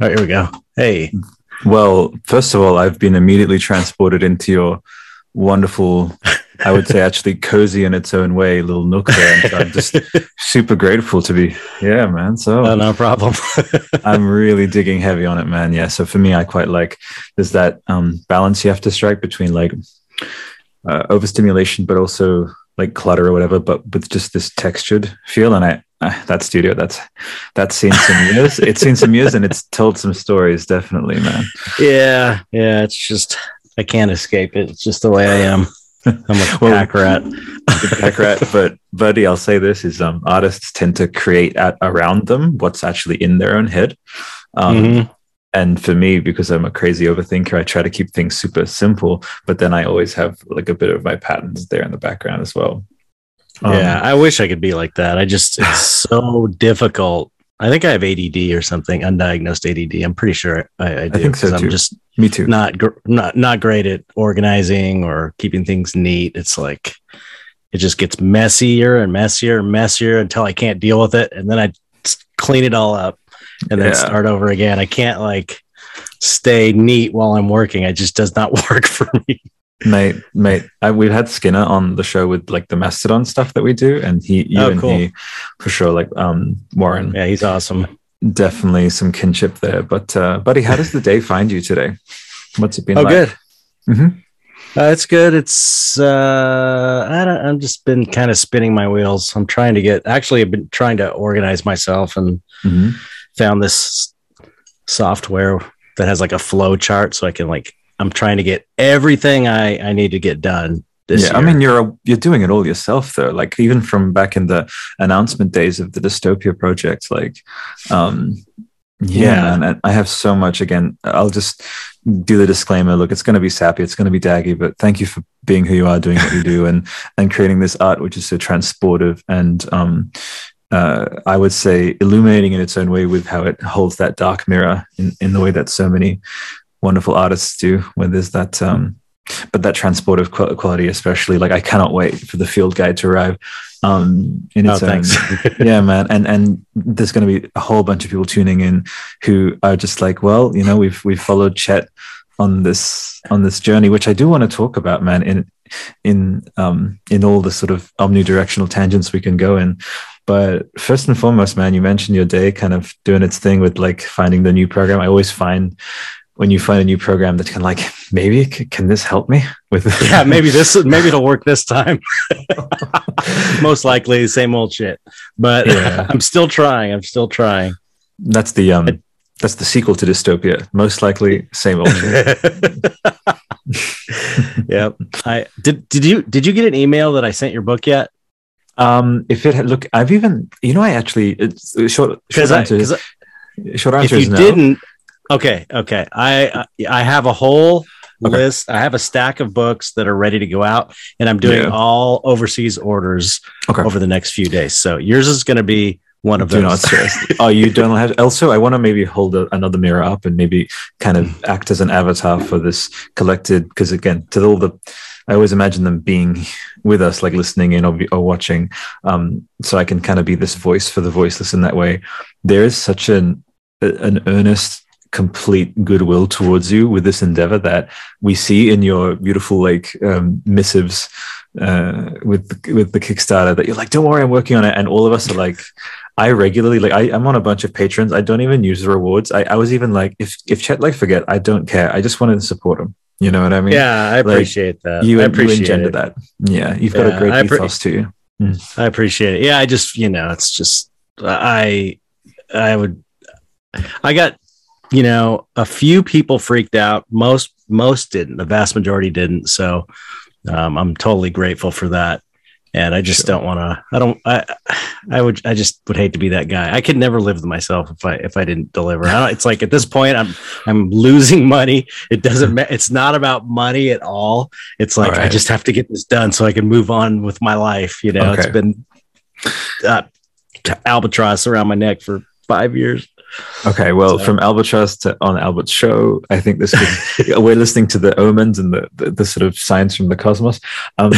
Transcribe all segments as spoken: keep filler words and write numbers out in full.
Oh, here we go. Hey. Well, first of all, I've been immediately transported into your wonderful, I would say actually cozy in its own way, little nook there. And so I'm just super grateful to be yeah, man. So no, no problem. I'm really digging heavy on it, man. Yeah. So for me, I quite like there's that um, balance you have to strike between like uh, overstimulation, but also like clutter or whatever, but with just this textured feel. And I, Uh, that studio that's that's seen some years it's seen some years and it's told some stories, definitely, man. Yeah yeah it's just I can't escape it. It's just the way I am. I'm a well, pack rat pack rat but buddy, I'll say this is um artists tend to create at, around them what's actually in their own head. um mm-hmm. And for me, because I'm a crazy overthinker, I try to keep things super simple, but then I always have like a bit of my patterns there in the background as well. Yeah, um, I wish I could be like that. I just, it's so difficult. I think I have A D D or something, undiagnosed A D D. I'm pretty sure I, I do. I think so too. I'm just Me too. Not, gr- not, not great at organizing or keeping things neat. It's like, it just gets messier and messier and messier until I can't deal with it. And then I clean it all up and then yeah. start over again. I can't like stay neat while I'm working. It just does not work for me. Mate, mate, I, we've had Skinner on the show with like the Mastodon stuff that we do, and he, you oh, and cool. he, for sure, like um, Warren. Yeah, he's awesome. Definitely some kinship there. But, uh, buddy, how does the day find you today? What's it been oh, like? Oh, good. Mm-hmm. Uh, it's good. It's, uh, I don't, I've just been kind of spinning my wheels. I'm trying to get, actually, I've been trying to organize myself and mm-hmm. found this software that has like a flow chart so I can like, I'm trying to get everything I, I need to get done this yeah, year. I mean, you're a, you're doing it all yourself, though. Like, even from back in the announcement days of the Dystopia Project, like, um, yeah, yeah. And I have so much. Again, I'll just do the disclaimer. Look, it's going to be sappy. It's going to be daggy, but thank you for being who you are, doing what you do, and and creating this art, which is so transportive and, um, uh, I would say, illuminating in its own way with how it holds that dark mirror in, in the way that so many wonderful artists do, where there's that um but that transportive quality, especially. Like, I cannot wait for the field guide to arrive um in its oh, own thanks. Yeah, man. And and there's going to be a whole bunch of people tuning in who are just like, well, you know, we've we've followed Chet on this on this journey, which I do want to talk about, man, in in um in all the sort of omnidirectional tangents we can go in. But first and foremost, man, you mentioned your day kind of doing its thing with like finding the new program. I always find when you find a new program that can like, maybe can this help me with this? Yeah, maybe this, maybe it'll work this time. Most likely same old shit, but yeah. I'm still trying. I'm still trying. That's the, um, that's the sequel to Dystopia. Most likely same old shit. Yep. I did, did you, did you get an email that I sent your book yet? Um, if it had, look, I've even, you know, I actually, it's short, short answer is, short answer is no. If you didn't, Okay. Okay. I I have a whole okay. list. I have a stack of books that are ready to go out, and I'm doing yeah. all overseas orders okay. over the next few days. So yours is going to be one of Do those. Do not stress. Oh, you don't have. Also, I want to maybe hold a, another mirror up and maybe kind of act as an avatar for this collected. Because again, to all the, I always imagine them being with us, like listening in or, be, or watching. Um, so I can kind of be this voice for the voiceless in that way. There is such an an earnest, complete goodwill towards you with this endeavor that we see in your beautiful like um missives uh with with the Kickstarter, that you're like, don't worry, I'm working on it. And all of us are like, I regularly like I, I'm on a bunch of patrons. I don't even use the rewards. I, I was even like, if if Chet like forget, I don't care. I just wanted to support him. You know what I mean? Yeah, I appreciate like, that. You, I appreciate you engender it. That. Yeah, you've yeah, got a great I ethos pre- to you. Mm. I appreciate it. Yeah, I just you know, it's just I I would I got. You know, a few people freaked out. Most, most didn't. The vast majority didn't. So um, I'm totally grateful for that. And I just sure. don't want to. I don't. I. I would. I just would hate to be that guy. I could never live with myself if I if I didn't deliver. I don't, it's like at this point, I'm I'm losing money. It doesn't. Ma- it's not about money at all. It's like all right. I just have to get this done so I can move on with my life. You know, okay. It's been uh, albatross around my neck for five years. Okay, well, so. From albatross to on Albert's show, I think this could, we're listening to the omens and the, the, the sort of signs from the cosmos. Um,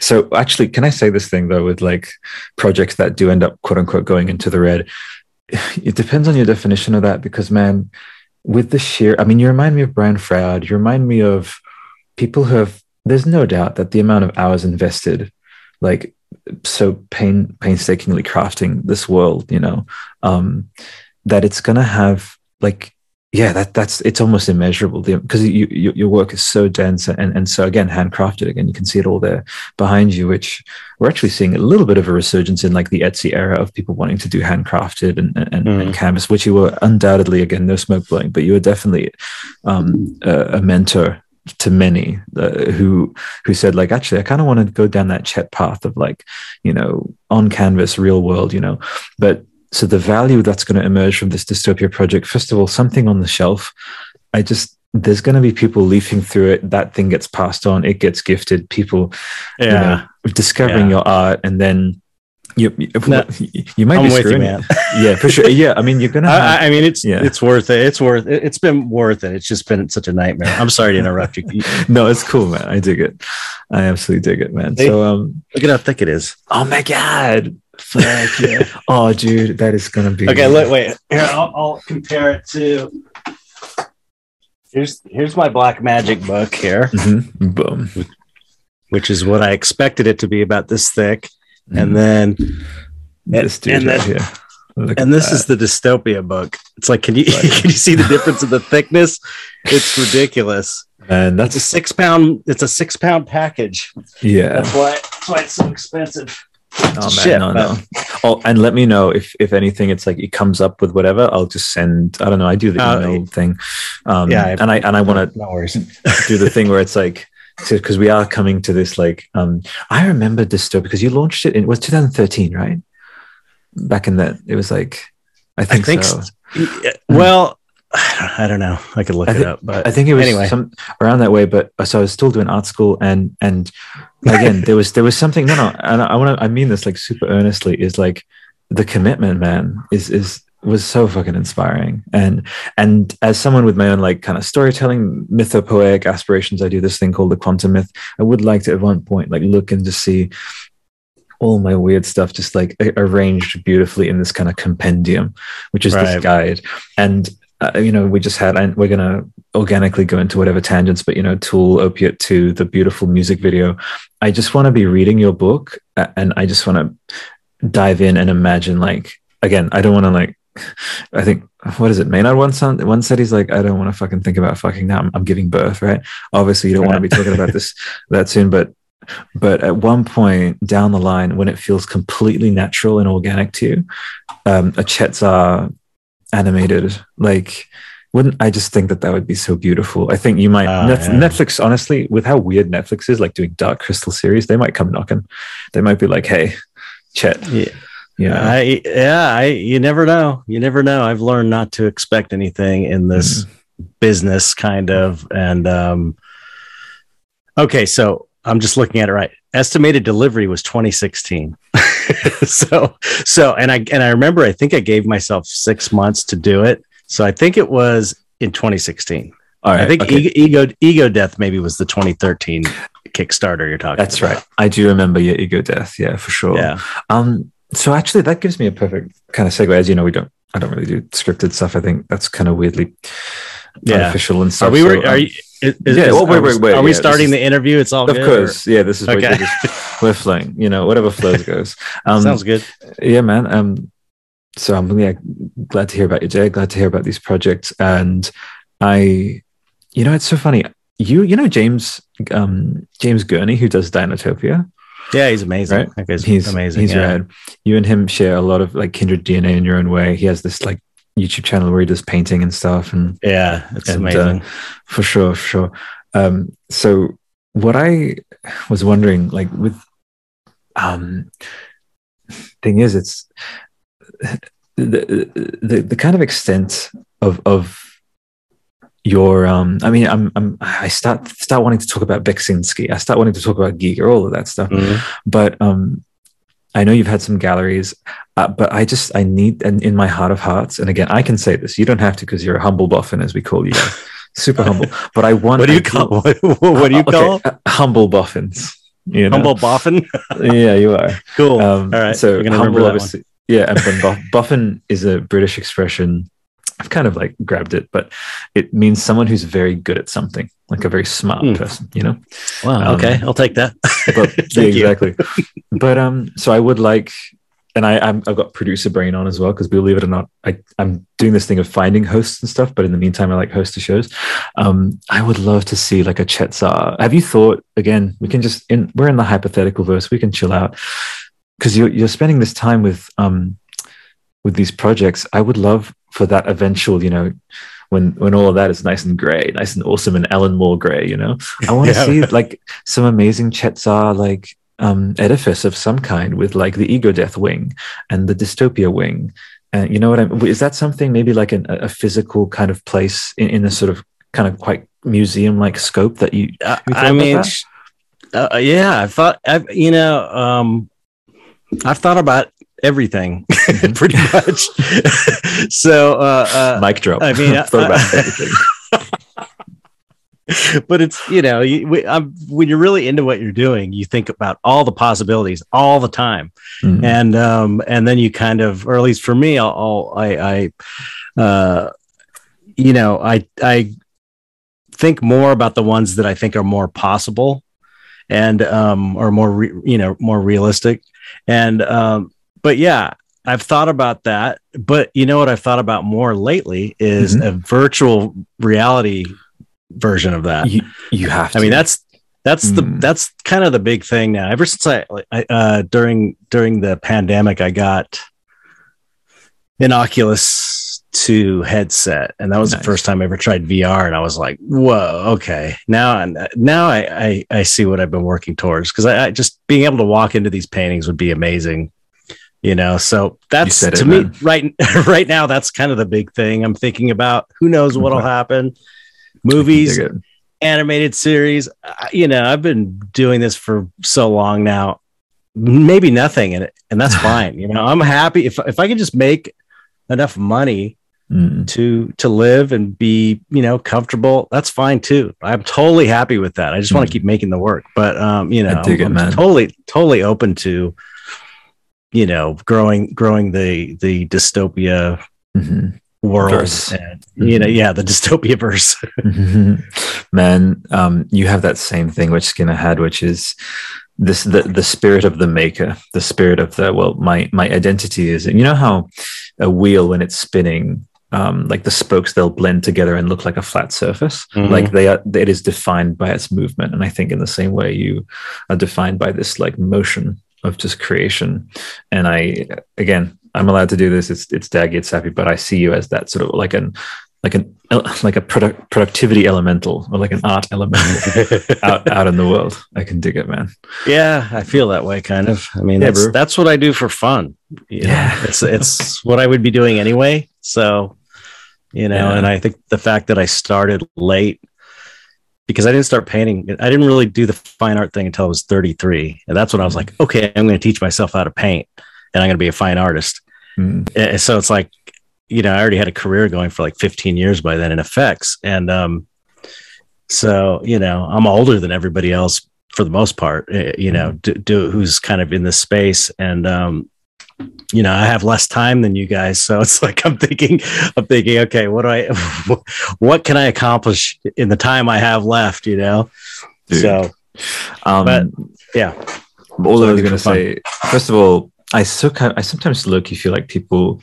so actually, can I say this thing, though, with like projects that do end up, quote unquote, going into the red? It depends on your definition of that, because, man, with the sheer, I mean, you remind me of Brian Froud. You remind me of people who have, there's no doubt that the amount of hours invested, like so pain, painstakingly crafting this world, you know, um, that it's going to have like, yeah, that that's, it's almost immeasurable because you, you, your work is so dense and, and so again, handcrafted again, you can see it all there behind you, which we're actually seeing a little bit of a resurgence in like the Etsy era of people wanting to do handcrafted and, and, mm. and canvas, which you were undoubtedly, again, no smoke blowing, but you were definitely um, a, a mentor to many uh, who, who said like, actually, I kind of want to go down that Chet path of like, you know, on canvas, real world, you know, but so the value that's going to emerge from this Dystopia project, first of all, something on the shelf. I just, there's going to be people leafing through it. That thing gets passed on. It gets gifted. People yeah. you know, discovering yeah. your art. And then you, you, no, you might I'm be screwing it. Yeah, for sure. Yeah. I mean, you're going to, I mean, it's, yeah. it's worth it. It's worth it. It's been worth it. It's just been such a nightmare. I'm sorry to interrupt you. No, it's cool, man. I dig it. I absolutely dig it, man. Hey, so um, look at how thick it is. Oh my God. Fuck yeah. Oh dude, that is gonna be okay. Look, wait here, I'll, I'll compare it to here's here's my Black Magic book here. Mm-hmm. Boom, which is what I expected it to be, about this thick. Mm-hmm. And then this dude and, right then, here. Look and this that. Is the Dystopia book. It's like, can you right. can you see the difference in the thickness? It's ridiculous. And that's it's a six pound it's a six pound package. Yeah, that's why that's why it's so expensive. Oh, man, Shit, no, man. no. Oh, and let me know if, if anything, it's like it comes up with whatever. I'll just send. I don't know. I do the email uh, thing, um, yeah. I, and I and I want to no worries. do the thing where it's like, because we are coming to this. Like, um, I remember Dystopia because you launched it in, it was twenty thirteen, right? Back in that, it was like, I think, I think so. S- well. I don't know. I could look I think, it up, but I think it was anyway. some, around that way. But so I was still doing art school, and and again, there was there was something. No, no, and I, I want to. I mean this like super earnestly. Is like the commitment, man. Is is was so fucking inspiring. And and as someone with my own like kind of storytelling, mythopoetic aspirations, I do this thing called the quantum myth. I would like to at one point like look and just see all my weird stuff just like arranged beautifully in this kind of compendium, which is right. this guide and. Uh, you know, we just had, and we're going to organically go into whatever tangents, but, you know, Tool, Opiate two, the beautiful music video. I just want to be reading your book and I just want to dive in and imagine, like, again, I don't want to, like, I think, what is it? Maynard once one said, he's like, I don't want to fucking think about fucking now. I'm, I'm giving birth, right? Obviously, you don't want to be talking about this that soon, but but at one point down the line, when it feels completely natural and organic to you, um, a Chet Zar animated, like, wouldn't I just think that that would be so beautiful? I think you might uh, Netflix, yeah. Netflix, honestly, with how weird Netflix is, like doing Dark Crystal series, they might come knocking. They might be like, "Hey, Chet." Yeah, you know? I, yeah, I. You never know. You never know. I've learned not to expect anything in this mm. business, kind of. And um, okay, so I'm just looking at it right. Estimated delivery was twenty sixteen. so so and I and I remember I think I gave myself six months to do it. So I think it was in twenty sixteen. All right. I think okay. Ego Ego Death maybe was the twenty thirteen Kickstarter you're talking That's about. That's right. I do remember your Ego Death, yeah, for sure. Yeah. Um so actually that gives me a perfect kind of segue. As you know, we don't I don't really do scripted stuff. I think that's kind of weirdly yeah. artificial and stuff. Are we were so, are um, you Is, is, yeah, is, well, wait, wait, wait. Are yeah, we starting is, the interview? It's all of good. Of course. Or? Yeah, this is okay. we're, just, we're flowing, you know, whatever flows goes. Um, Sounds good. Yeah, man. Um, so I'm really yeah, glad to hear about you, Jay. Glad to hear about these projects. And I, you know, it's so funny. You, you know, James, um, James Gurney, who does Dinotopia. Yeah, he's amazing. Right? That guy's he's amazing. He's yeah. rad. You and him share a lot of like kindred D N A in your own way. He has this like YouTube channel where he does painting and stuff, and yeah, it's and, amazing uh, for sure, for sure. Um, so what I was wondering, like, with um, thing is, it's the the, the kind of extent of of your. Um, I mean, I'm I'm I start start wanting to talk about Beksiński. I start wanting to talk about Giger, all of that stuff, mm-hmm. but um. I know you've had some galleries, uh, but I just, I need, and in my heart of hearts, and again, I can say this, you don't have to because you're a humble boffin, as we call you guys, super humble, but I want... What do you call, what, what do you call? Okay, uh, humble boffins. You know? Humble boffin? Yeah, you are. Cool. Um, All right. So humble, obviously. One. Yeah, and boffin is a British expression I've kind of like grabbed it, but it means someone who's very good at something, like a very smart mm. person, you know? Wow. Um, okay. I'll take that. But, yeah, exactly. But, um, so I would like, and I, I'm, I've got producer brain on as well, because believe it or not, I, I'm doing this thing of finding hosts and stuff, but in the meantime, I like host the shows. Um, I would love to see like a Chet Zar. Have you thought, again, we can just, in, we're in the hypothetical verse, we can chill out, because you're, you're spending this time with, um, with these projects. I would love for that eventual, you know, when when all of that is nice and gray, nice and awesome and Alan Moore gray, you know, I want to yeah. see like some amazing Chet Zar like um, edifice of some kind with like the Ego Death wing and the Dystopia wing. And you know what I mean? Is that something maybe like an, a physical kind of place in, in a sort of kind of quite museum like scope that you, you I mean, uh, yeah, I thought, I've, you know, um, I've thought about everything mm-hmm. pretty much. so uh, uh mic drop. I mean, I, thought about I, everything. But it's, you know, you, we, I'm, when you're really into what you're doing, you think about all the possibilities all the time, mm-hmm. and um, and then you kind of, or at least for me, I'll, I'll I, I, uh, you know, I I think more about the ones that I think are more possible, and um, or more, re- you know, more realistic, and um. But yeah, I've thought about that. But you know what I've thought about more lately is mm-hmm. a virtual reality version of that. You, you have to. I mean, that's that's mm. the that's kind of the big thing now. Ever since I, I uh, during during the pandemic, I got an Oculus two headset, and that was nice. The first time I ever tried V R, and I was like, "Whoa, okay." Now and now I, I I see what I've been working towards, because I, I just being able to walk into these paintings would be amazing. You know, so that's to it, me man. right right now. That's kind of the big thing I'm thinking about. Who knows what'll happen? Movies, animated series. You know, I've been doing this for so long now. Maybe nothing, and and that's fine. You know, I'm happy if if I can just make enough money mm. to to live and be, you know, comfortable. That's fine too. I'm totally happy with that. I just mm. want to keep making the work. But um, you know, I'm it, totally totally open to. You know, growing, growing the the dystopia mm-hmm. world, and, you know, yeah, the dystopia verse. mm-hmm. Man, um, you have that same thing which Skinner had, which is this the the spirit of the maker, the spirit of the well, my my identity is. And you know how a wheel when it's spinning, um, like the spokes, they'll blend together and look like a flat surface. Mm-hmm. Like they are, it is defined by its movement, and I think in the same way you are defined by this like motion of just creation. And I, again, I'm allowed to do this. It's, it's daggy, it's sappy, but I see you as that sort of like an, like an, like a product productivity elemental, or like an art elemental out, out in the world. I can dig it, man. Yeah. I feel that way kind of. I mean, yeah, that's, that's what I do for fun. You know? Yeah. It's, it's what I would be doing anyway. So, you know, yeah. And I think the fact that I started late, because I didn't start painting. I didn't really do the fine art thing until I was thirty-three. And that's when I was like, okay, I'm going to teach myself how to paint, and I'm going to be a fine artist. Mm. And so it's like, you know, I already had a career going for like fifteen years by then in effects. And um, so, you know, I'm older than everybody else for the most part, you know, do, do, who's kind of in this space. And, um, you know, I have less time than you guys. So it's like, I'm thinking, I'm thinking, okay, what do I, what can I accomplish in the time I have left, you know? Dude. So, um, but yeah. All I was going to say, first of all, I so kind of, I sometimes look, you feel like people,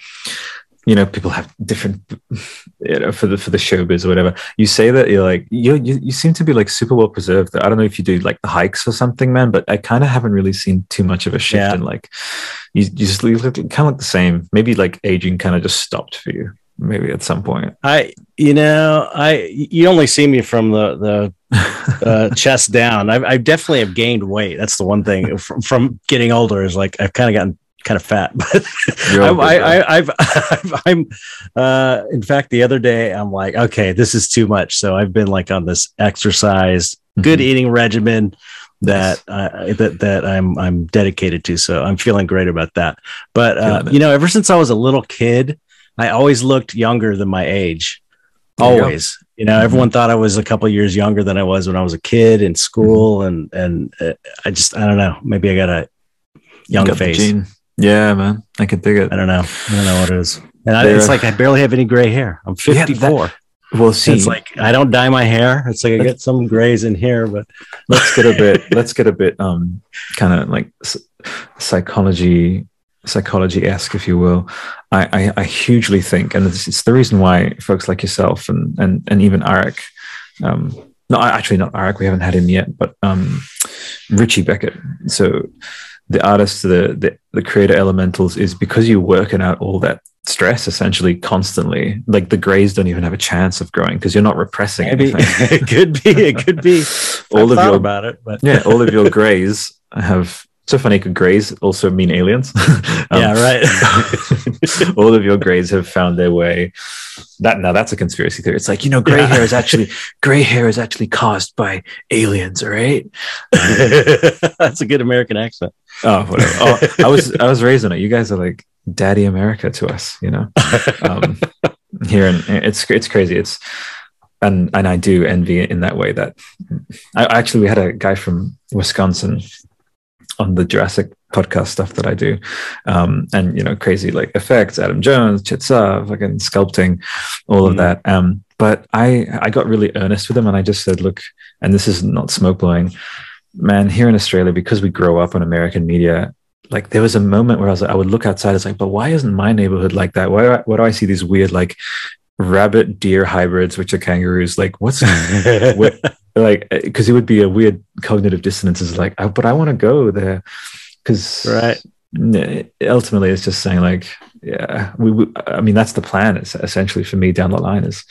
you know, people have different, you know, for the, for the showbiz or whatever. You say that you're like, you, you, you seem to be like super well preserved. I don't know if you do like the hikes or something, man, but I kind of haven't really seen too much of a shift yeah. in like, You, you just you look kind of look the same. Maybe like aging kind of just stopped for you. Maybe at some point. I, you know, I you only see me from the the uh, chest down. I, I definitely have gained weight. That's the one thing from, from getting older is like I've kind of gotten kind of fat. But I'm, I, I, I've, I've I'm uh, in fact the other day I'm like, okay, this is too much. So I've been like on this exercise, mm-hmm. good eating regimen. That uh, that that I'm I'm dedicated to, so I'm feeling great about that. But uh, you know, ever since I was a little kid, I always looked younger than my age. Always, you, you know, mm-hmm. everyone thought I was a couple of years younger than I was when I was a kid in school, mm-hmm. and and uh, I just I don't know. Maybe I got a young you got face. Yeah, man, I can dig it. I don't know. I don't know what it is. And I, it's like I barely have any gray hair. I'm fifty-four. Yeah, that, well, see, it's like I don't dye my hair. It's like I get some grays in here, but let's get a bit. Let's get a bit um, kind of like psychology, psychology-esque, if you will. I, I, I hugely think, and it's, it's the reason why folks like yourself and and and even Arik, um, no, actually not Arik. We haven't had him yet, but um, Richie Beckett. So the artist, the, the the creator elementals, is because you're working out all that stress essentially constantly, like the grays don't even have a chance of growing because you're not repressing Maybe. anything. it could be it could be all I've of your about it but yeah all of your grays have so funny because grays also mean aliens. um, yeah right all of your grays have found their way. That now that's a conspiracy theory. It's like, you know, gray yeah. hair is actually gray hair is actually caused by aliens, right? That's a good American accent. Oh, whatever. Oh, I was I was raised on it. You guys are like Daddy America to us, you know. Um, here and it's it's crazy. It's and and I do envy it in that way. That I actually we had a guy from Wisconsin on the Jurassic podcast stuff that I do, um, and you know, crazy like effects, Adam Jones, Chet Zar, fucking sculpting, all of mm. that. Um, but I I got really earnest with him, and I just said, look, and this is not smoke blowing, man. Here in Australia, because we grow up on American media. Like there was a moment where I was like, I would look outside. It's like, but why isn't my neighborhood like that? Why do I, why do I see these weird like rabbit deer hybrids, which are kangaroos? Like what's what, like because it would be a weird cognitive dissonance. Is like, I, but I want to go there because right. Ultimately, it's just saying like, yeah, we, we. I mean, that's the plan. It's essentially for me down the line is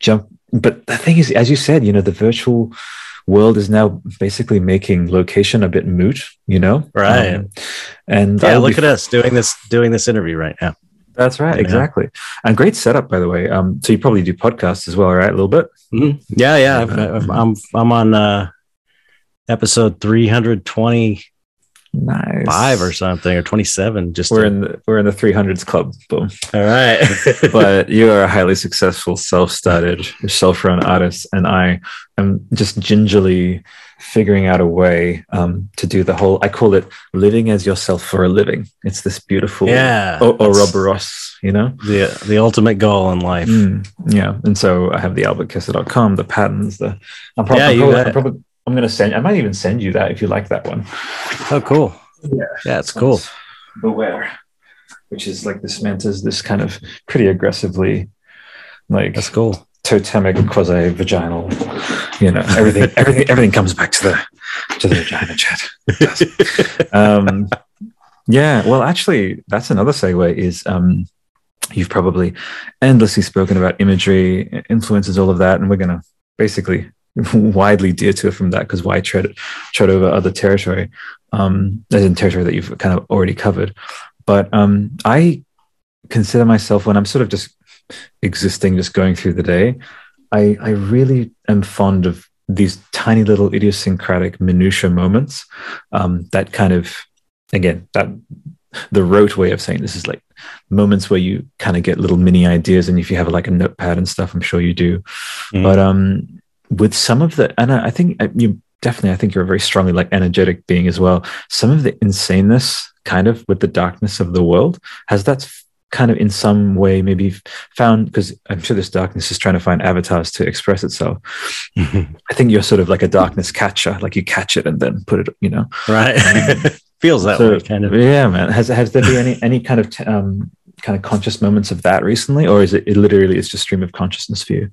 jump. But the thing is, as you said, you know, the virtual world is now basically making location a bit moot, you know? Right. Um, and yeah, look at f- us doing this, doing this interview right now. That's right. Right exactly. Now. And great setup, by the way. Um, so you probably do podcasts as well, right? A little bit. Mm-hmm. Yeah. Yeah. I've, I've, I'm, I'm on, uh, episode three hundred twenty-five nice. or something, or twenty-seven. Just we're to- in the, we're in the three hundreds club. Boom. All right. But you are a highly successful, self-started, self-run artist. And I, I'm just gingerly figuring out a way um, to do the whole, I call it living as yourself for a living. It's this beautiful yeah, o- Ouroboros, you know? The the ultimate goal in life. Mm, yeah. And so I have the albert kessler dot com, the patterns, the, I'm probably, yeah, I'm, probably, I'm, probably, I'm going to send, I might even send you that if you like that one. Oh, cool. Yeah. Yeah, it's cool. It's Beware, which is like this mantis, this kind of pretty aggressively like. That's cool. Totemic, quasi-vaginal, you know, everything, everything, everything comes back to the to the vagina, Chet. Um, yeah, well, actually, that's another segue. Is um, you've probably endlessly spoken about imagery, influences, all of that, and we're gonna basically widely detour from that because why tread tread over other territory, um, as in territory that you've kind of already covered. But um, I consider myself when I'm sort of just existing, just going through the day, I, I really am fond of these tiny little idiosyncratic minutia moments, um, that kind of, again, that the rote way of saying this is like moments where you kind of get little mini ideas, and if you have like a notepad and stuff, I'm sure you do. Mm-hmm. But um, with some of the, and I, I think you definitely, I think you're a very strongly like energetic being as well. Some of the insaneness kind of with the darkness of the world has that kind of in some way maybe found, because I'm sure this darkness is trying to find avatars to express itself. Mm-hmm. I think you're sort of like a darkness catcher, like you catch it and then put it, you know, right. Um, feels that so, way kind of. Yeah, man. Has, has there been any, any kind of, t- um, kind of conscious moments of that recently, or is it, it literally, it's just stream of consciousness for you?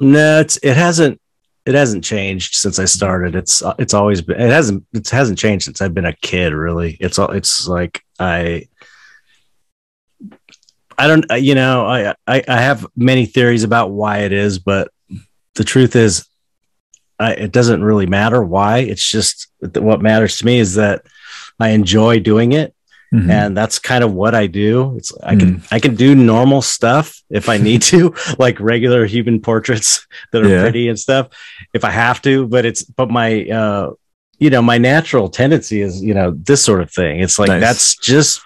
No, it's, it hasn't, it hasn't changed since I started. It's, it's always been, it hasn't, it hasn't changed since I've been a kid, really. It's all, it's like, I, I don't, you know, I, I, I have many theories about why it is, but the truth is, I, it doesn't really matter why. It's just what matters to me is that I enjoy doing it. Mm-hmm. And that's kind of what I do. It's I can mm. I can do normal stuff if I need to, like regular human portraits that are yeah. pretty and stuff if I have to. But it's but my, uh, you know, my natural tendency is, you know, this sort of thing. It's like nice. That's just.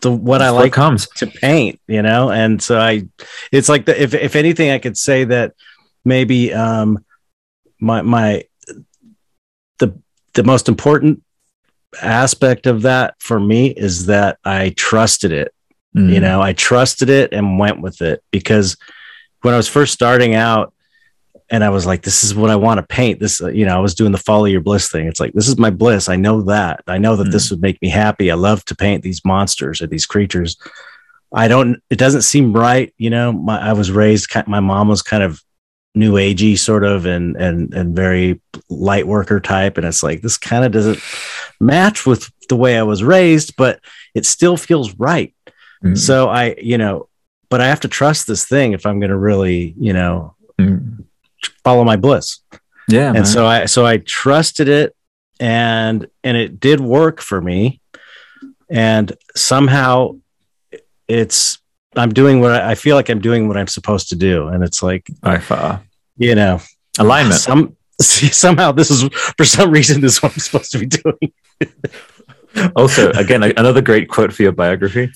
The what That's I like what comes. To paint, you know, and so I, it's like the, if if anything, I could say that maybe um, my my the the most important aspect of that for me is that I trusted it Mm. You know, I trusted it and went with it, because when I was first starting out and I was like, this is what I want to paint. This, you know, I was doing the follow your bliss thing. It's like, this is my bliss. I know that. I know that mm. this would make me happy. I love to paint these monsters or these creatures. I don't, it doesn't seem right. You know, my, I was raised, my mom was kind of new agey sort of, and, and, and very light worker type. And it's like, this kind of doesn't match with the way I was raised, but it still feels right. Mm. So I, you know, but I have to trust this thing if I'm going to really, you know, mm. follow my bliss. Yeah. And man. so I, so I trusted it, and, and it did work for me. And somehow, it's I'm doing what I, I feel like I'm doing what I'm supposed to do, and it's like, I, you know, alignment. Some somehow this is for some reason this is what I'm supposed to be doing. Also, again, another great quote for your biography.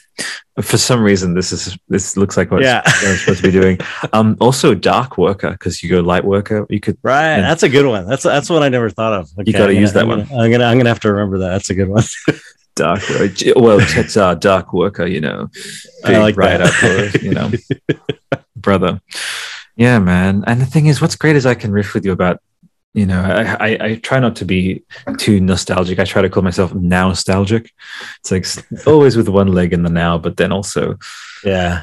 For some reason, this is this looks like what, yeah. what I'm supposed to be doing. Um, also, dark worker, because you go light worker. You could right. You know, that's a good one. That's that's what I never thought of. Okay, you got to use that I'm one. Gonna, I'm gonna I'm gonna have to remember that. That's a good one. Dark, well, Chet Zar, dark worker, you know, big like right up, or, you know, brother. Yeah, man. And the thing is, what's great is I can riff with you about, you know, I, I, I try not to be too nostalgic. I try to call myself now nostalgic. It's like always with one leg in the now, but then also, yeah,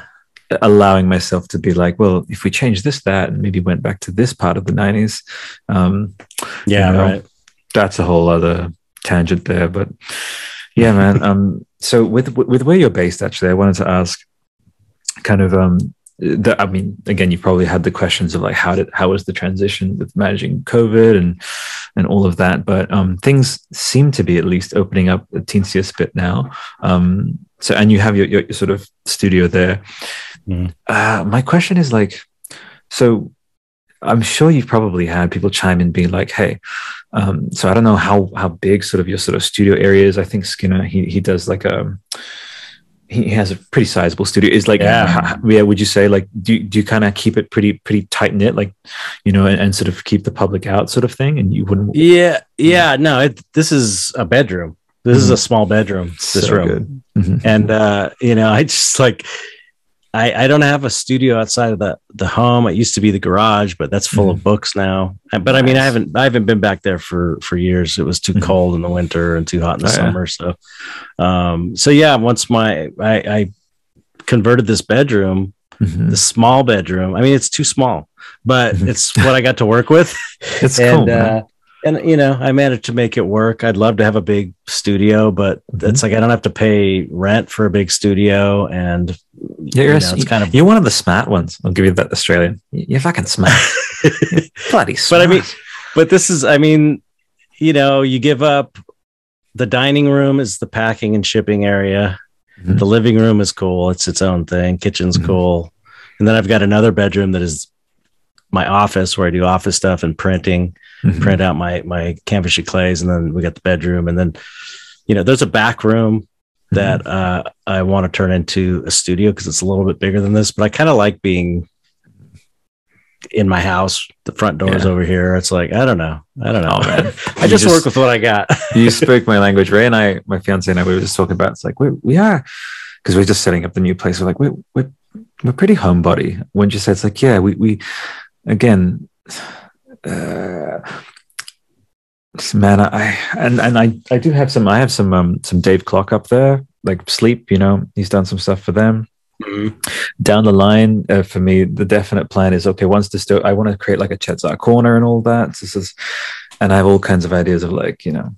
allowing myself to be like, well, if we change this, that, and maybe went back to this part of the nineties. Um, yeah, you know, right. That's a whole other tangent there, but. Yeah, man. Um, so with with where you're based, actually, I wanted to ask, kind of, um, the, I mean, again, you probably had the questions of like, how did how was the transition with managing COVID and and all of that, but um, things seem to be at least opening up a teensiest bit now. Um, so and you have your, your sort of studio there. Mm. Uh, my question is like, so I'm sure you've probably had people chime in being like, hey. Um, so I don't know how, how big sort of your sort of studio area is. I think Skinner, he, he does like a, he has a pretty sizable studio. Is like, yeah. How, yeah. Would you say like, do, do you kind of keep it pretty, pretty tight knit, like, you know, and, and sort of keep the public out sort of thing? And you wouldn't. Yeah. Yeah. No, it, this is a bedroom. This mm-hmm. is a small bedroom, this so room. Mm-hmm. And, uh, you know, I just like, I, I don't have a studio outside of the, the home. It used to be the garage, but that's full mm-hmm. of books now. But I mean, I haven't I haven't been back there for, for years. It was too mm-hmm. cold in the winter and too hot in the oh, summer. Yeah. So, um, so yeah. Once my I, I converted this bedroom, mm-hmm. the small bedroom. I mean, it's too small, but mm-hmm. it's what I got to work with. It's and, cool, man. Uh, and you know, I managed to make it work. I'd love to have a big studio, but mm-hmm. it's like I don't have to pay rent for a big studio, and yeah, you're, you know, a, it's kind of you're one of the smart ones. I'll give you that, Australian. You're fucking smart, you're bloody smart. But I mean, but this is, I mean, you know, you give up the dining room is the packing and shipping area. Mm-hmm. The living room is cool; it's its own thing. Kitchen's mm-hmm. cool, and then I've got another bedroom that is my office where I do office stuff and printing, mm-hmm. print out my, my canvas clays. And then we got the bedroom, and then, you know, there's a back room that, mm-hmm. uh, I want to turn into a studio, cause it's a little bit bigger than this, but I kind of like being in my house. The front door yeah. is over here. It's like, I don't know. I don't know. Oh, man. I just, just work with what I got. You spoke my language. Ray and I, my fiance and I, we were just talking about, it's like, we, we are, cause we're just setting up the new place. We're like, we, we're, we're pretty homebody. When she said, it's like, yeah, we, we, Again, uh, man, I and and I, I do have some. I have some um, some Dave Clock up there, like Sleep. You know, he's done some stuff for them. Mm-hmm. Down the line, uh, for me, the definite plan is okay. Once this, I want to create like a Chet Zar corner and all that. So this is, and I have all kinds of ideas of like, you know,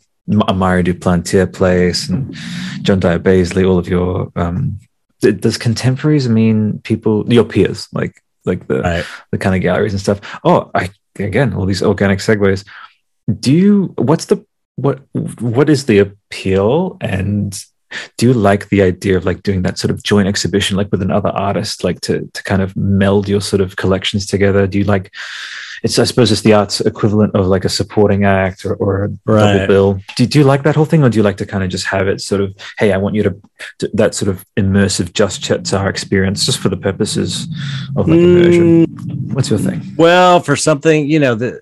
a Mario Duplantier place and John Dyer Baisley. All of your um, th- does contemporaries mean people your peers like? Like the right. the kind of galleries and stuff. Oh, I again all these organic segues. Do you what's the what what is the appeal, and do you like the idea of like doing that sort of joint exhibition, like with another artist, like to to kind of meld your sort of collections together? Do you like it's I suppose it's the arts equivalent of like a supporting act or, or a right. double bill. Do, do you like that whole thing, or do you like to kind of just have it sort of, hey, I want you to, to that sort of immersive just Chet Zar experience just for the purposes of like immersion? Mm. What's your thing? Well, for something, you know, the,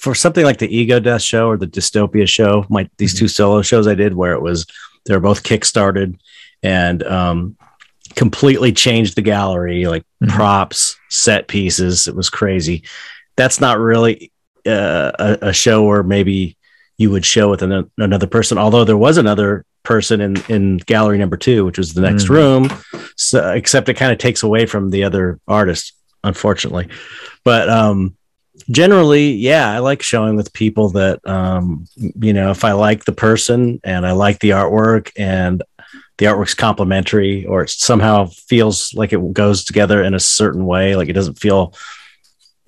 for something like the Ego Death show or the Dystopia show, my, these mm-hmm. two solo shows I did where it was, they were both kickstarted, and um, completely changed the gallery, like mm-hmm. props, set pieces. It was crazy. That's not really uh, a, a show where maybe you would show with an, another person, although there was another person in, in gallery number two, which was the next mm-hmm. room. So, except it kind of takes away from the other artist, unfortunately. But um, generally, yeah, I like showing with people that, um, you know, if I like the person and I like the artwork and the artwork's complementary, or it somehow feels like it goes together in a certain way, like it doesn't feel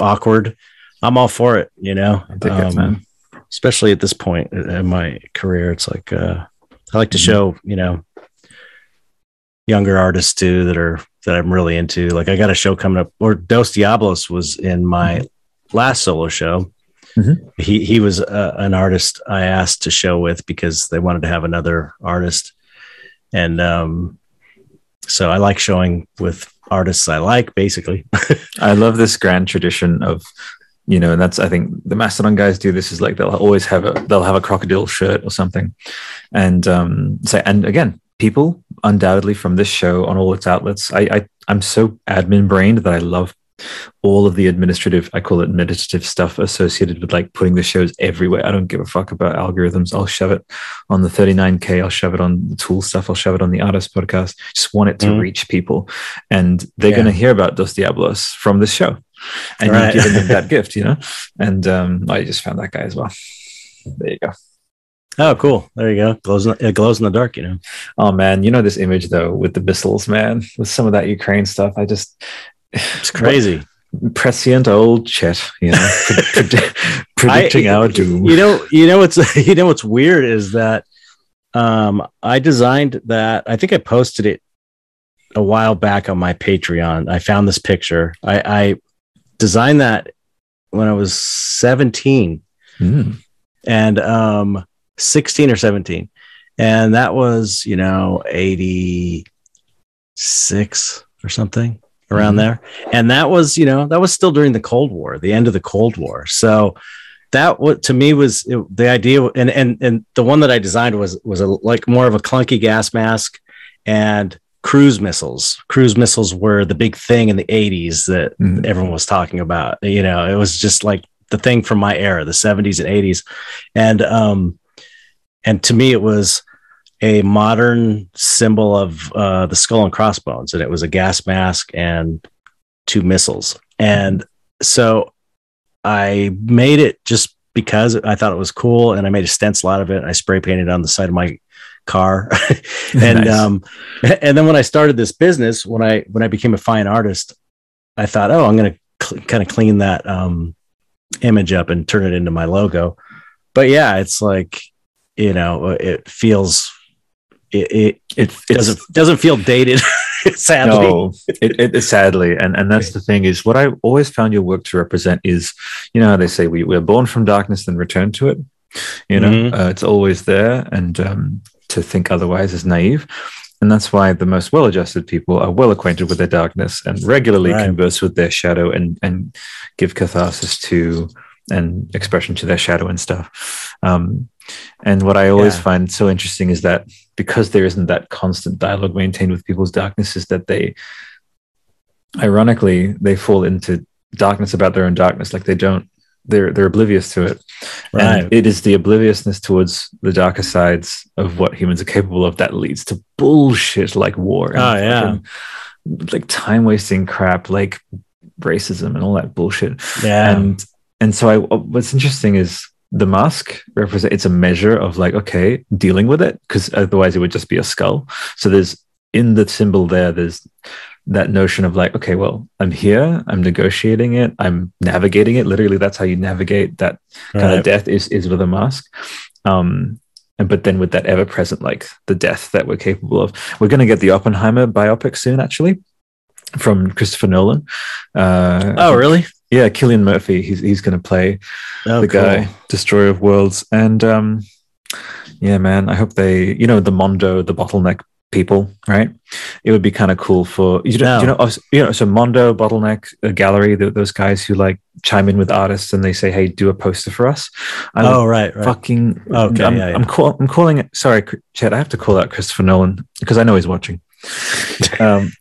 awkward, I'm all for it, you know. I think um, man. Especially at this point in my career, it's like uh, I like to mm-hmm. show, you know, younger artists too that are that I'm really into. Like I got a show coming up, or Dos Diablos was in my last solo show. Mm-hmm. He he was uh, an artist I asked to show with because they wanted to have another artist. And um, so I like showing with artists I like, basically. I love this grand tradition of, you know, and that's, I think the Mastodon guys do this, is like, they'll always have a, they'll have a crocodile shirt or something. And um, so, and again, people undoubtedly from this show on all its outlets, I, I, I'm so admin brained that I love all of the administrative, I call it administrative stuff associated with like putting the shows everywhere. I don't give a fuck about algorithms. I'll shove it on the thirty-nine K. I'll shove it on the Tool stuff. I'll shove it on the artist podcast. Just want it to mm. reach people. And they're yeah. going to hear about Dos Diablos from this show. And right. you've given them that gift, you know? And um, I just found that guy as well. There you go. Oh, cool. There you go. Glows in the, it glows in the dark, you know? Oh, man. You know this image, though, with the missiles, man, with some of that Ukraine stuff. I just... It's crazy. What, prescient old Chet, you know, predi- predicting I, our doom. You know, you know what's you know what's weird is that um, I designed that. I think I posted it a while back on my Patreon. I found this picture. I, I designed that when I was seventeen, mm. and um, sixteen or seventeen, and that was, you know, eighty-six or something. Around there. And that was, you know, that was still during the Cold War, the end of the Cold War. So that what to me was it, the idea. And, and, and the one that I designed was, was a, like more of a clunky gas mask and cruise missiles. Cruise missiles were the big thing in the eighties that mm-hmm. everyone was talking about. You know, it was just like the thing from my era, the seventies and eighties. And, um, and to me, it was a modern symbol of uh, the skull and crossbones, and it was a gas mask and two missiles. And so I made it just because I thought it was cool, and I made a stencil out of it. I spray painted it on the side of my car. and nice. um, and then when I started this business, when I when I became a fine artist, I thought, oh, I'm going to cl- kind of clean that um, image up and turn it into my logo. But yeah, it's like, you know, it feels. It, it it doesn't doesn't feel dated, sadly. No, it, it sadly, and and that's the thing is what I always found your work to represent is, you know how they say we we're born from darkness then return to it, you know, mm-hmm. uh, it's always there, and um, to think otherwise is naive, and that's why the most well-adjusted people are well acquainted with their darkness and regularly right. converse with their shadow and and give catharsis to and expression to their shadow and stuff. Um, and what I always yeah. find so interesting is that because there isn't that constant dialogue maintained with people's darkness, is that they, ironically, they fall into darkness about their own darkness. Like they don't, they're, they're oblivious to it. Right. And it is the obliviousness towards the darker sides of what humans are capable of that leads to bullshit like war. And oh yeah. fucking, like time wasting crap, like racism and all that bullshit. Yeah. And, and so I, what's interesting is, the mask represents, it's a measure of like, okay, dealing with it, because otherwise it would just be a skull. So there's in the symbol there, there's that notion of like, okay, well, I'm here, I'm negotiating it, I'm navigating it. Literally, that's how you navigate that kind right. of death is, is with a mask. Um, and but then with that ever present, like the death that we're capable of. We're going to get the Oppenheimer biopic soon, actually, from Christopher Nolan. Uh, oh, really? Yeah, Cillian Murphy. He's he's going to play oh, the cool. guy, Destroyer of Worlds, and um, yeah, man. I hope they, you know, the Mondo, the Bottleneck people, right? It would be kind of cool for you know, no. you know, you know. So Mondo, Bottleneck, uh, Gallery, the, those guys who like chime in with artists and they say, "Hey, do a poster for us." I'm oh right, right. Fucking okay. I'm, yeah, yeah. I'm, call, I'm calling it. Sorry, Chet. I have to call out Christopher Nolan because I know he's watching. Um,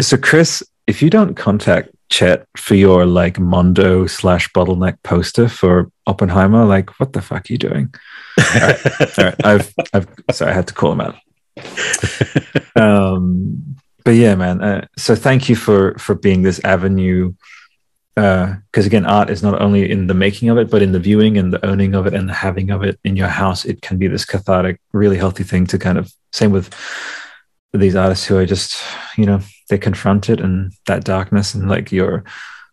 so Chris, if you don't contact Chet for your like Mondo slash Bottleneck poster for Oppenheimer, like what the fuck are you doing? All right, all right. I've, I've, sorry, I had to call him out. Um, but yeah, man. Uh, so thank you for for being this avenue. Because uh, again, art is not only in the making of it, but in the viewing and the owning of it and the having of it in your house. It can be this cathartic, really healthy thing to kind of. Same with these artists who are just, you know, they confront it and that darkness and like your.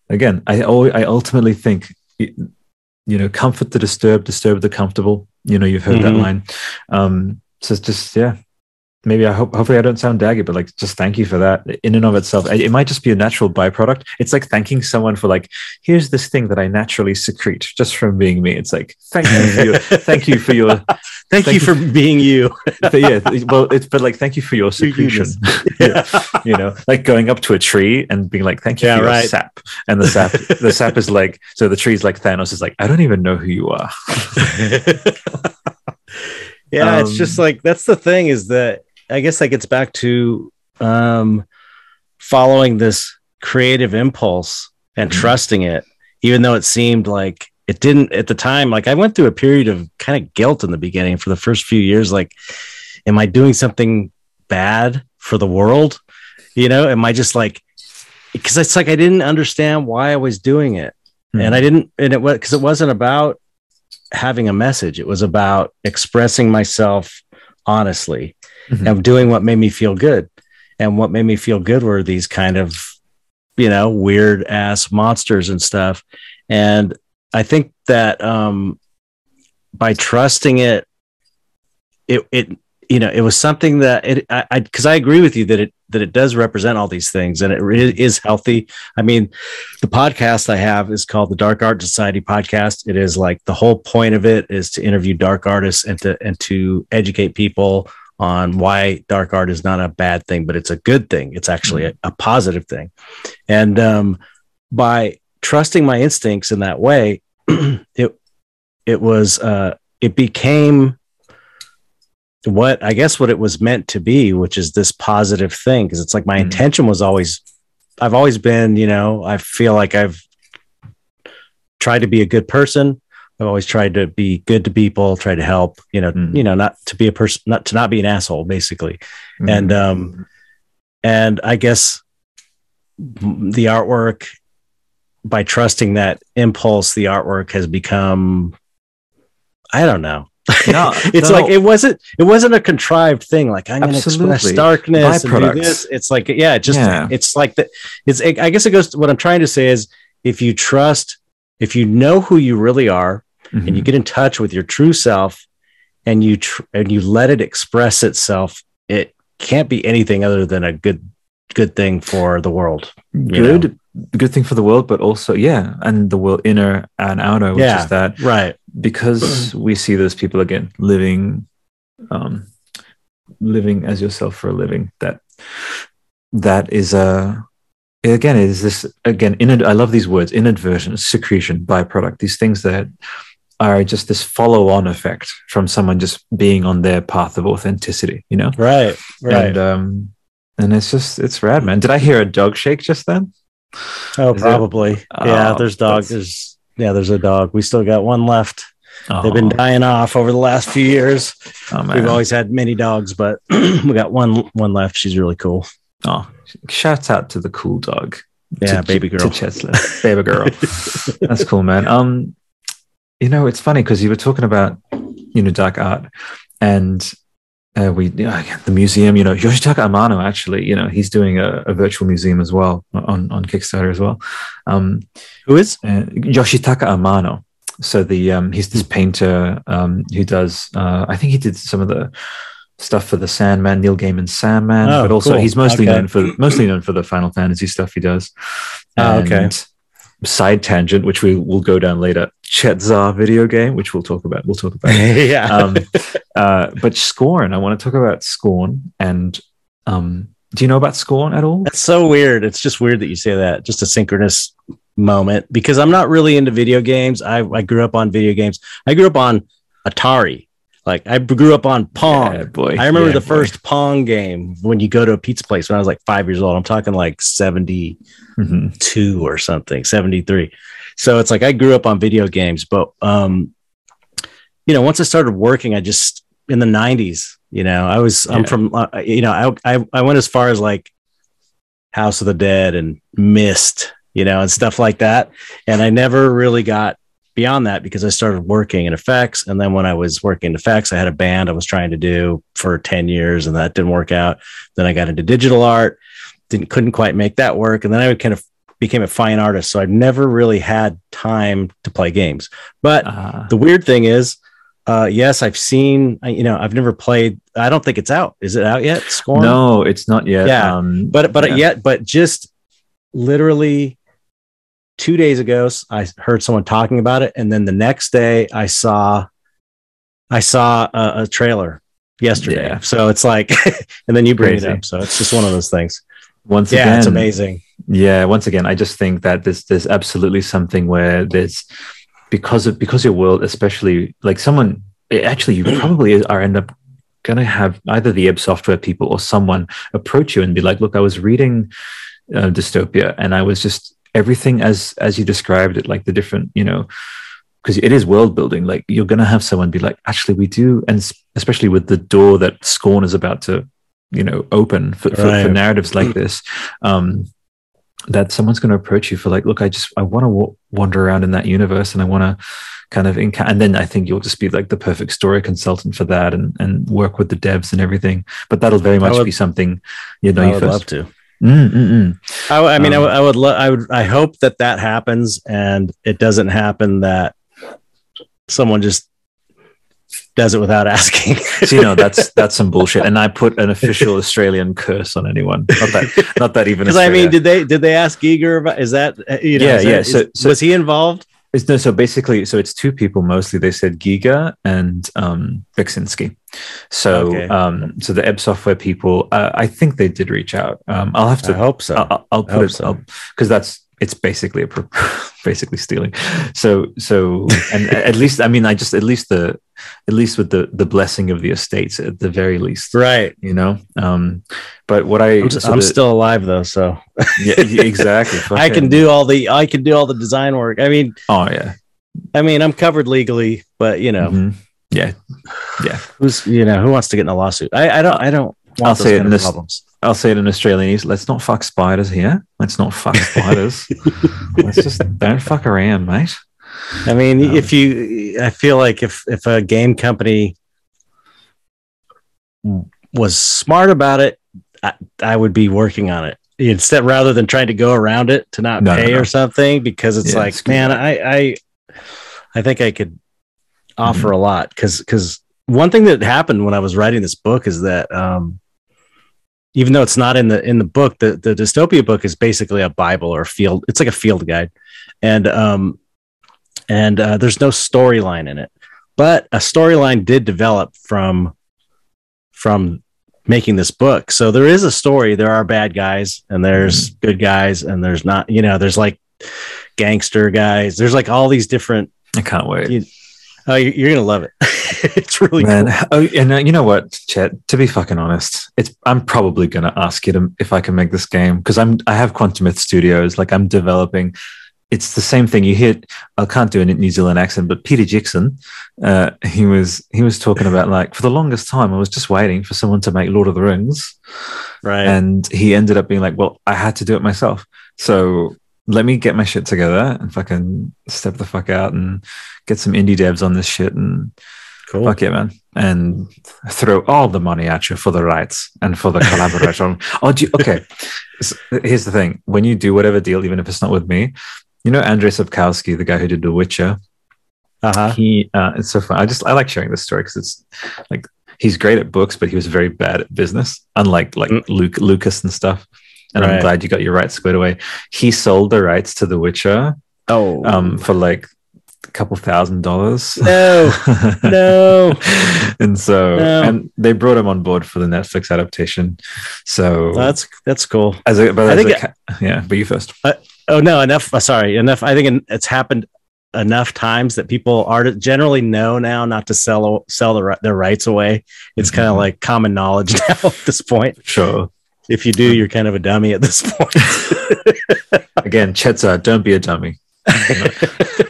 Again, I I ultimately think, you know, comfort the disturbed, disturb the comfortable. You know, you've heard mm-hmm. that line. Um, so it's just yeah. Maybe I hope, hopefully I don't sound daggy, but like, just thank you for that in and of itself. It might just be a natural byproduct. It's like thanking someone for like, here's this thing that I naturally secrete just from being me. It's like, thank you for your, thank you for your, thank, thank you for being you. But yeah. Well, it's, but like, thank you for your secretion, yeah. You know, like going up to a tree and being like, thank you yeah, for right. your sap. And the sap, the sap is like, so the tree's like Thanos is like, I don't even know who you are. Yeah. Um, it's just like, that's the thing is that, I guess that gets back to um, following this creative impulse and mm-hmm. trusting it, even though it seemed like it didn't at the time. Like I went through a period of kind of guilt in the beginning for the first few years. Like, am I doing something bad for the world? You know, am I just like, because it's like, I didn't understand why I was doing it. Mm-hmm. And I didn't, and it was, cause it wasn't about having a message. It was about expressing myself honestly. Mm-hmm. And doing what made me feel good, and what made me feel good were these kind of, you know, weird ass monsters and stuff. And I think that um, by trusting it, it, it, you know, it was something that it, I, because I, I agree with you that it that it does represent all these things, and it really is healthy. I mean, the podcast I have is called the Dark Art Society Podcast. It is like the whole point of it is to interview dark artists and to and to educate people on why dark art is not a bad thing, but it's a good thing. It's actually a, a positive thing. And um, by trusting my instincts in that way, it it was uh, it became what I guess what it was meant to be, which is this positive thing. Because it's like my mm. intention was always, I've always been, you know, I feel like I've tried to be a good person. I've always tried to be good to people, try to help, you know, mm. you know, not to be a person, not to not be an asshole, basically. Mm. And, um, and I guess the artwork, by trusting that impulse, the artwork has become, I don't know. No, it's no. like, it wasn't, it wasn't a contrived thing. Like I'm going to express darkness and do this. It's like, yeah, it just, yeah. it's like that. It's, it, I guess it goes to what I'm trying to say is if you trust, if you know who you really are, mm-hmm. and you get in touch with your true self and you tr- and you let it express itself, it can't be anything other than a good good thing for the world. Good know? good thing for the world, but also yeah, and the world inner and outer, which yeah, is that right. Because we see those people again living um, living as yourself for a living. That that is a Again, is this again? In, I love these words: inadversion, secretion, byproduct. These things that are just this follow-on effect from someone just being on their path of authenticity. You know, right, right. And, um, and it's just it's rad, man. Did I hear a dog shake just then? Oh, is probably. It, yeah, oh, there's dog. There's yeah, there's a dog. We still got one left. Oh. They've been dying off over the last few years. Oh, man. We've always had many dogs, but we got one one left. She's really cool. Oh, shout out to the cool dog. Yeah, to, baby girl. To Cheslin. Baby girl. That's cool, man. Um, you know, it's funny because you were talking about, you know, dark art and uh, we, you know, the museum, you know, Yoshitaka Amano, actually, you know, he's doing a, a virtual museum as well on, on Kickstarter as well. Um, Who is? Uh, Yoshitaka Amano. So the um, he's this painter um, who does, uh, I think he did some of the stuff for the Sandman, Neil Gaiman's Sandman, oh, but also cool. he's mostly okay. known for mostly known for the Final Fantasy stuff he does. Oh, okay. Side tangent, which we will go down later. Chet Zar video game, which we'll talk about. We'll talk about. yeah. Um, uh, but Scorn, I want to talk about Scorn. And um, do you know about Scorn at all? That's so weird. It's just weird that you say that. Just a synchronous moment because I'm not really into video games. I I grew up on video games. I grew up on Atari. Like, I grew up on Pong. Yeah, boy. I remember yeah, the boy. first Pong game when you go to a pizza place when I was like five years old. I'm talking like seventy-two mm-hmm. or something, seventy-three. So it's like I grew up on video games. But, um, you know, once I started working, I just, in the nineties, you know, I was, yeah. I'm from, uh, you know, I, I I went as far as like House of the Dead and Myst, you know, and stuff like that. And I never really got beyond that because I started working in effects. And then when I was working in effects, I had a band I was trying to do for ten years and that didn't work out. Then I got into digital art, didn't, couldn't quite make that work. And then I kind of became a fine artist. So I've never really had time to play games. But uh, the weird thing is, uh, yes, I've seen, you know, I've never played. I don't think it's out. Is it out yet? Scorn? No, it's not yet. Yeah. Um, but, but yeah. yet, but just literally, two days ago, I heard someone talking about it, and then the next day, I saw, I saw a, a trailer yesterday. Yeah. So it's like, and then you bring Crazy. it up. So it's just one of those things. Once yeah, again, it's amazing. Yeah, once again, I just think that there's there's absolutely something where there's because of because your world, especially like someone, actually, you probably are end up gonna have either the Ebb Software people or someone approach you and be like, "Look, I was reading uh, Dystopia, and I was just." Everything as as you described it, like the different, you know, because it is world building. Like you're going to have someone be like, actually, we do, and especially with the door that Scorn is about to, you know, open for, for, right. for narratives like this, um, that someone's going to approach you for like, look, I just I want to w- wander around in that universe, and I want to kind of, inca- and then I think you'll just be like the perfect story consultant for that, and and work with the devs and everything. But that'll very much would, be something, you know, I you would first. Love to. Mm, mm, mm. I, I mean, um, I, I would, lo- I would, I hope that that happens, and it doesn't happen that someone just does it without asking. So, you know, that's that's some bullshit. And I put an official Australian curse on anyone. Not that, not that even. Because I mean, did they did they ask Giger about? Is that you know? Yeah, yeah. That, so, is, so was he involved? It's, no, so basically, so it's two people mostly. They said Giger and um, Beksiński. So, okay. um, so the Ebb Software people, uh, I think they did reach out. Um, I'll have to. I hope so. I'll, I'll put it so. Because that's it's basically a, basically stealing. So, so and at least I mean I just at least the at least with the the blessing of the estates at the very least, right? You know. Um, but what I I'm, just, so I'm the, still alive though, so yeah, exactly. I can do all the I can do all the design work. I mean, oh yeah. I mean, I'm covered legally, but you know. Mm-hmm. Yeah, yeah. Who's you know who wants to get in a lawsuit? I, I don't. I don't want I'll those say it kind of this, problems. I'll say it in Australianese. Let's not fuck spiders here. Let's not fuck spiders. Let's just don't fuck around, mate. I mean, um, if you, I feel like if if a game company was smart about it, I, I would be working on it instead rather than trying to go around it to not no, pay no, no. or something because it's yeah, like, it's man, I, I, I think I could. Offer a lot because because one thing that happened when I was writing this book is that um, even though it's not in the in the book, the, the Dystopia book is basically a Bible or a field. It's like a field guide, and um, and uh, there's no storyline in it, but a storyline did develop from from making this book. So there is a story. There are bad guys and there's mm-hmm. good guys and there's not. You know, there's like gangster guys. There's like all these different. I can't wait. You, Oh, you're gonna love it. It's really Man. cool. Oh, and uh, you know what, Chet? To be fucking honest, it's I'm probably gonna ask you to, if I can make this game because I'm I have Quantum Myth Studios. Like I'm developing. It's the same thing. You hear. I can't do a New Zealand accent, but Peter Jackson. Uh, he was he was talking about like for the longest time. I was just waiting for someone to make Lord of the Rings, right? And he ended up being like, well, I had to do it myself. So. Let me get my shit together and fucking step the fuck out and get some indie devs on this shit and cool. fuck yeah, man. And throw all the money at you for the rights and for the collaboration. oh, do you, okay. So here's the thing. When you do whatever deal, even if it's not with me, you know Andrzej Sapkowski, the guy who did The Witcher? Uh-huh. He, uh, it's so fun. I just, I like sharing this story because it's like, he's great at books, but he was very bad at business, unlike like mm. Luke, Lucas and stuff. And right. I'm glad you got your rights squared away. He sold the rights to The Witcher oh. um, for like a couple thousand dollars. No, no. and so no. and they brought him on board for the Netflix adaptation. So that's that's cool. As a, but I as think a, I, yeah, but you first. Uh, oh, no, enough. Uh, sorry, enough. I think it's happened enough times that people are generally know now not to sell sell the, their rights away. It's mm-hmm. kind of like common knowledge now at this point. Sure. If you do, you're kind of a dummy at this point. Again, Chet Zar, don't be a dummy. You know,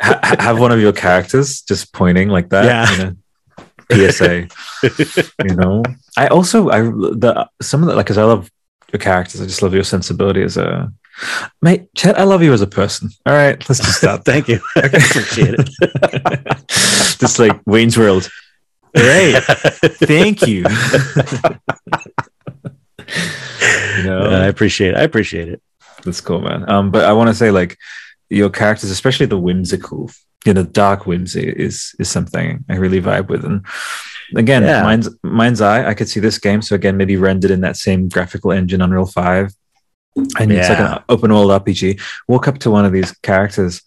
ha- have one of your characters just pointing like that. Yeah. You know, P S A. You know, I also I the some of the like because I love your characters. I just love your sensibility as a mate, Chet. I love you as a person. All right, let's just stop. Thank you. I appreciate it. Just like Wayne's World. Great. Thank you. You know, yeah, I appreciate it. I appreciate it. That's cool, man. Um, but I want to say, like, your characters, especially the whimsical, you know, dark whimsy is is something I really vibe with. And again, yeah. mine's mind's eye, I could see this game. So again, maybe rendered in that same graphical engine, Unreal five. And yeah. it's like an open world R P G. Walk up to one of these characters,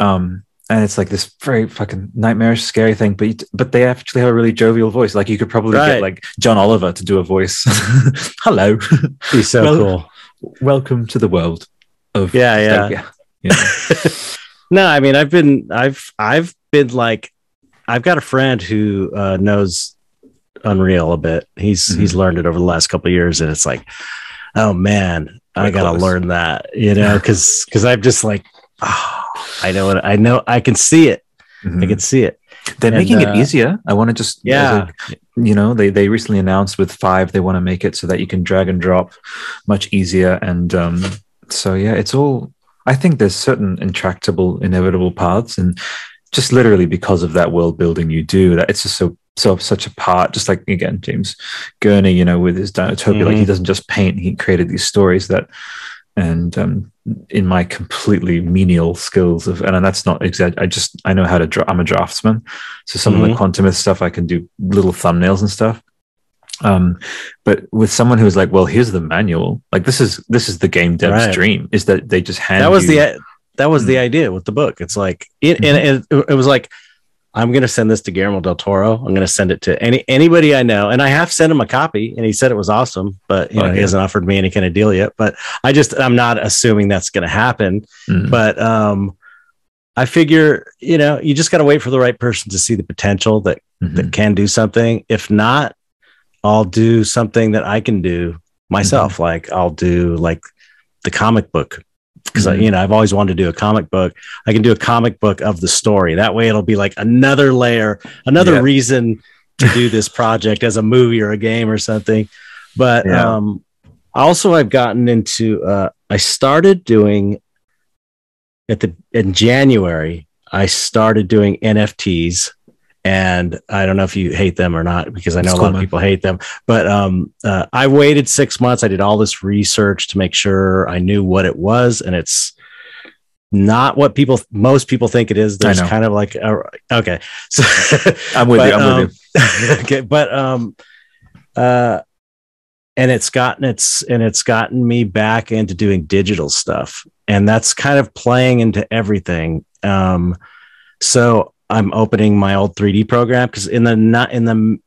um, and it's like this very fucking nightmarish, scary thing. But you, but they actually have a really jovial voice. Like you could probably right. get like John Oliver to do a voice. Hello, he's so well, cool. Welcome to the world of yeah, yeah. Like, yeah. Yeah. No, I mean, I've been, I've, I've been like, I've got a friend who uh, knows Unreal a bit. He's, mm-hmm. he's learned it over the last couple of years, and it's like, oh man, We're I gotta close. learn that, you know, because, because I'm just like, oh, I know it, I know, I can see it, mm-hmm. I can see it. They're and, making uh, it easier. I want to just, yeah, a, you know, they they recently announced with five they want to make it so that you can drag and drop much easier, and um, so yeah, it's all. I think there's certain intractable, inevitable paths, and just literally because of that world building you do, that it's just so so such a part. Just like again, James Gurney, you know, with his Dinotopia, mm-hmm. like he doesn't just paint; he created these stories that. And um, in my completely menial skills of, and that's not exact. I just I know how to draw. I'm a draftsman, so some mm-hmm. of the Quantumist stuff I can do little thumbnails and stuff. Um, but with someone who's like, well, here's the manual. Like this is this is the game dev's right. dream is that they just hand. That was you- the that was mm-hmm. the idea with the book. It's like it mm-hmm. and it, it was like I'm going to send this to Guillermo del Toro. I'm going to send it to any anybody I know, and I have sent him a copy, and he said it was awesome. But you oh, know, yeah. he hasn't offered me any kind of deal yet. But I just I'm not assuming that's going to happen. Mm. But um, I figure you know you just got to wait for the right person to see the potential that mm-hmm. that can do something. If not, I'll do something that I can do myself. Mm-hmm. Like I'll do like the comic book. Because mm-hmm. you know, I've always wanted to do a comic book. I can do a comic book of the story. That way, it'll be like another layer, another yeah. reason to do this project as a movie or a game or something. But yeah. um, also, I've gotten into. Uh, I started doing at the in January. I started doing N F Ts, and I don't know if you hate them or not because I know That's a cool, lot of man. people hate them. But um, uh, I waited six months. I did all this research to make sure I knew what it was, and it's not what people most people think it is. There's kind of like a, okay, so I'm with but, you. I'm um, with you. Okay, but um, uh, and it's gotten it's and it's gotten me back into doing digital stuff, and that's kind of playing into everything. Um, so. I'm opening my old three D program because in the not in the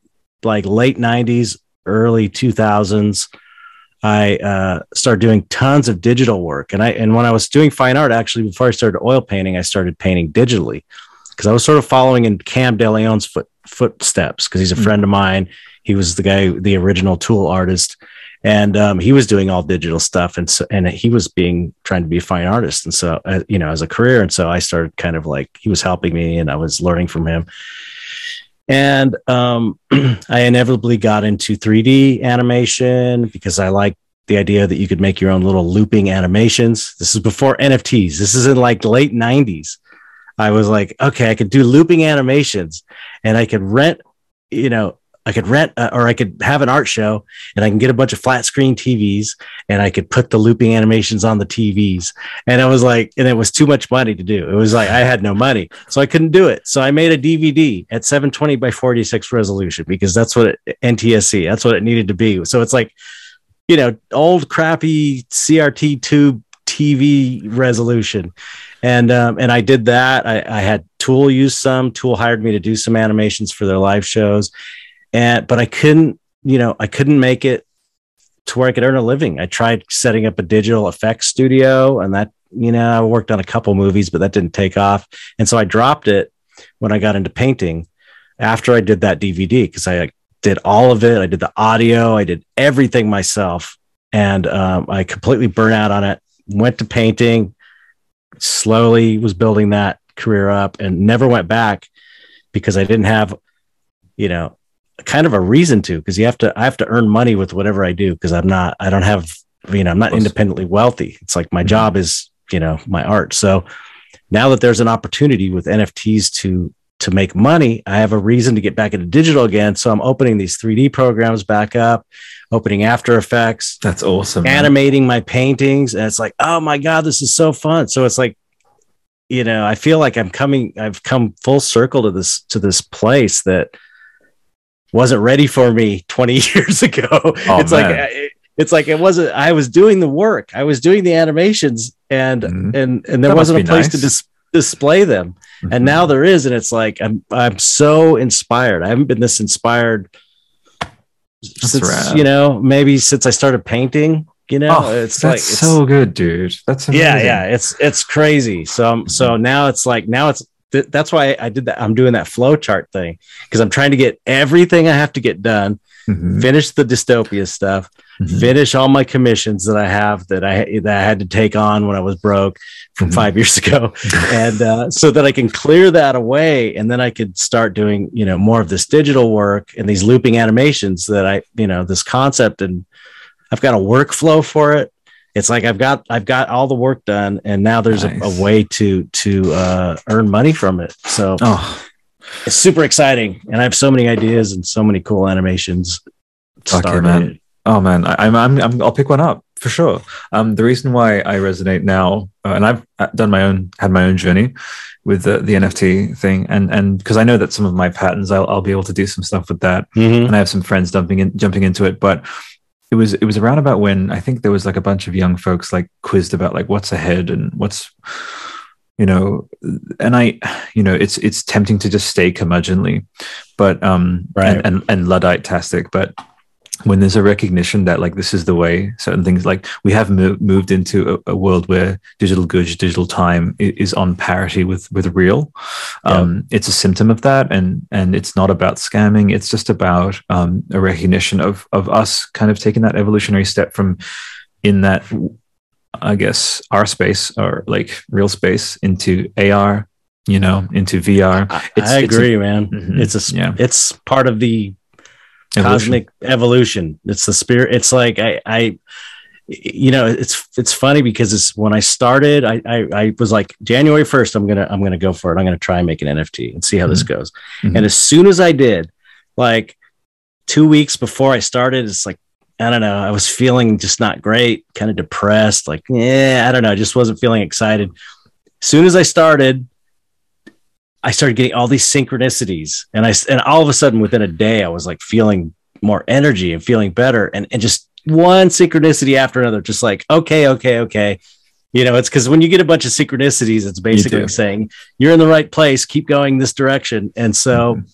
like late nineties, early two thousands, I uh, started doing tons of digital work. And I and when I was doing fine art, actually, before I started oil painting, I started painting digitally because I was sort of following in Cam De Leon's foot, footsteps because he's a mm-hmm. friend of mine. He was the guy, the original Tool artist, and um, he was doing all digital stuff, and so and he was being trying to be a fine artist, and so uh, you know as a career, and so I started kind of like he was helping me, and I was learning from him, and um, I inevitably got into three D animation because I like the idea that you could make your own little looping animations. This is before N F Ts. This is in like late nineties. I was like, okay, I could do looping animations, and I could rent, you know. I could rent uh, or I could have an art show, and I can get a bunch of flat screen T Vs, and I could put the looping animations on the T Vs. And I was like, and it was too much money to do. It was like, I had no money, so I couldn't do it. So I made a D V D at seven twenty by forty-six resolution because that's what it, N T S C, that's what it needed to be. So it's like, you know, old crappy C R T tube T V resolution. And, um, and I did that. I, I had Tool use some. Tool hired me to do some animations for their live shows. And, but I couldn't, you know, I couldn't make it to where I could earn a living. I tried setting up a digital effects studio, and that you know, I worked on a couple movies, but that didn't take off. And so I dropped it when I got into painting after I did that D V D, because I did all of it. I did the audio. I did everything myself. And um, I completely burnt out on it, went to painting, slowly was building that career up, and never went back because I didn't have, you know, kind of a reason to, because you have to, I have to earn money with whatever I do, because I'm not, I don't have, you know, I'm not independently wealthy. It's like my job is, you know, my art. So now that there's an opportunity with N F Ts to, to make money, I have a reason to get back into digital again. So I'm opening these three D programs back up, opening After Effects. That's awesome. Animating, man, my paintings. And it's like, oh my God, this is so fun. So it's like, you know, I feel like I'm coming, I've come full circle to this, to this place that wasn't ready for me twenty years ago. Oh, it's man. like, it, it's like, it wasn't, I was doing the work. I was doing the animations, and, mm-hmm. and, and there that wasn't a place nice. to dis- display them. Mm-hmm. And now there is. And it's like, I'm, I'm so inspired. I haven't been this inspired That's since, rad. you know, maybe since I started painting, you know, oh, it's that's like, it's so good, dude. That's amazing. yeah, yeah. It's, it's crazy. So, um, so now it's like, now it's, th- that's why I did that. I'm doing that flow chart thing, because I'm trying to get everything I have to get done, mm-hmm. finish the Dystopia stuff, mm-hmm. finish all my commissions that I have, that I, that I had to take on when I was broke from mm-hmm. five years ago. And uh, so that I can clear that away. And then I could start doing, you know, more of this digital work and these looping animations that I, you know, this concept, and I've got a workflow for it. It's like, I've got, I've got all the work done, and now there's nice. a, a way to, to uh, earn money from it. So oh. it's super exciting. And I have so many ideas and so many cool animations started. Okay, man. Oh man, I, I'm, I'm, I'm, I'll pick one up for sure. Um, the reason why I resonate now, uh, and I've done my own, had my own journey with the, the N F T thing, and and because I know that some of my patterns, I'll, I'll be able to do some stuff with that, mm-hmm. and I have some friends jumping in, jumping into it. But it was, it was around about when I think there was like a bunch of young folks like quizzed about like what's ahead and what's, you know, and I, you know, it's, it's tempting to just stay curmudgeonly, but um, right. and, and and Luddite-tastic, but when there's a recognition that like this is the way, certain things, like we have mo- moved into a, a world where digital goods, digital time is, is on parity with with real. Um, yeah. It's a symptom of that, and and it's not about scamming. It's just about um, a recognition of of us kind of taking that evolutionary step from in that, I guess, our space or like real space into A R, you know, into V R. It's, I agree, it's a, man. Mm-hmm, it's a yeah. it's part of the cosmic evolution. It's the spirit. It's like I, I, you know, it's it's funny because it's when I started, I I, I was like January first, I'm gonna I'm gonna go for it. I'm gonna try and make an N F T and see how mm-hmm. this goes. Mm-hmm. And as soon as I did, like two weeks before I started, it's like I don't know. I was feeling just not great, kind of depressed. Like yeah, I don't know. I just wasn't feeling excited. As soon as I started, I started getting all these synchronicities, and I, and all of a sudden within a day, I was like feeling more energy and feeling better. And, and just one synchronicity after another, just like, okay, okay, okay. You know, it's because when you get a bunch of synchronicities, it's basically you saying you're in the right place, keep going this direction. And so, mm-hmm.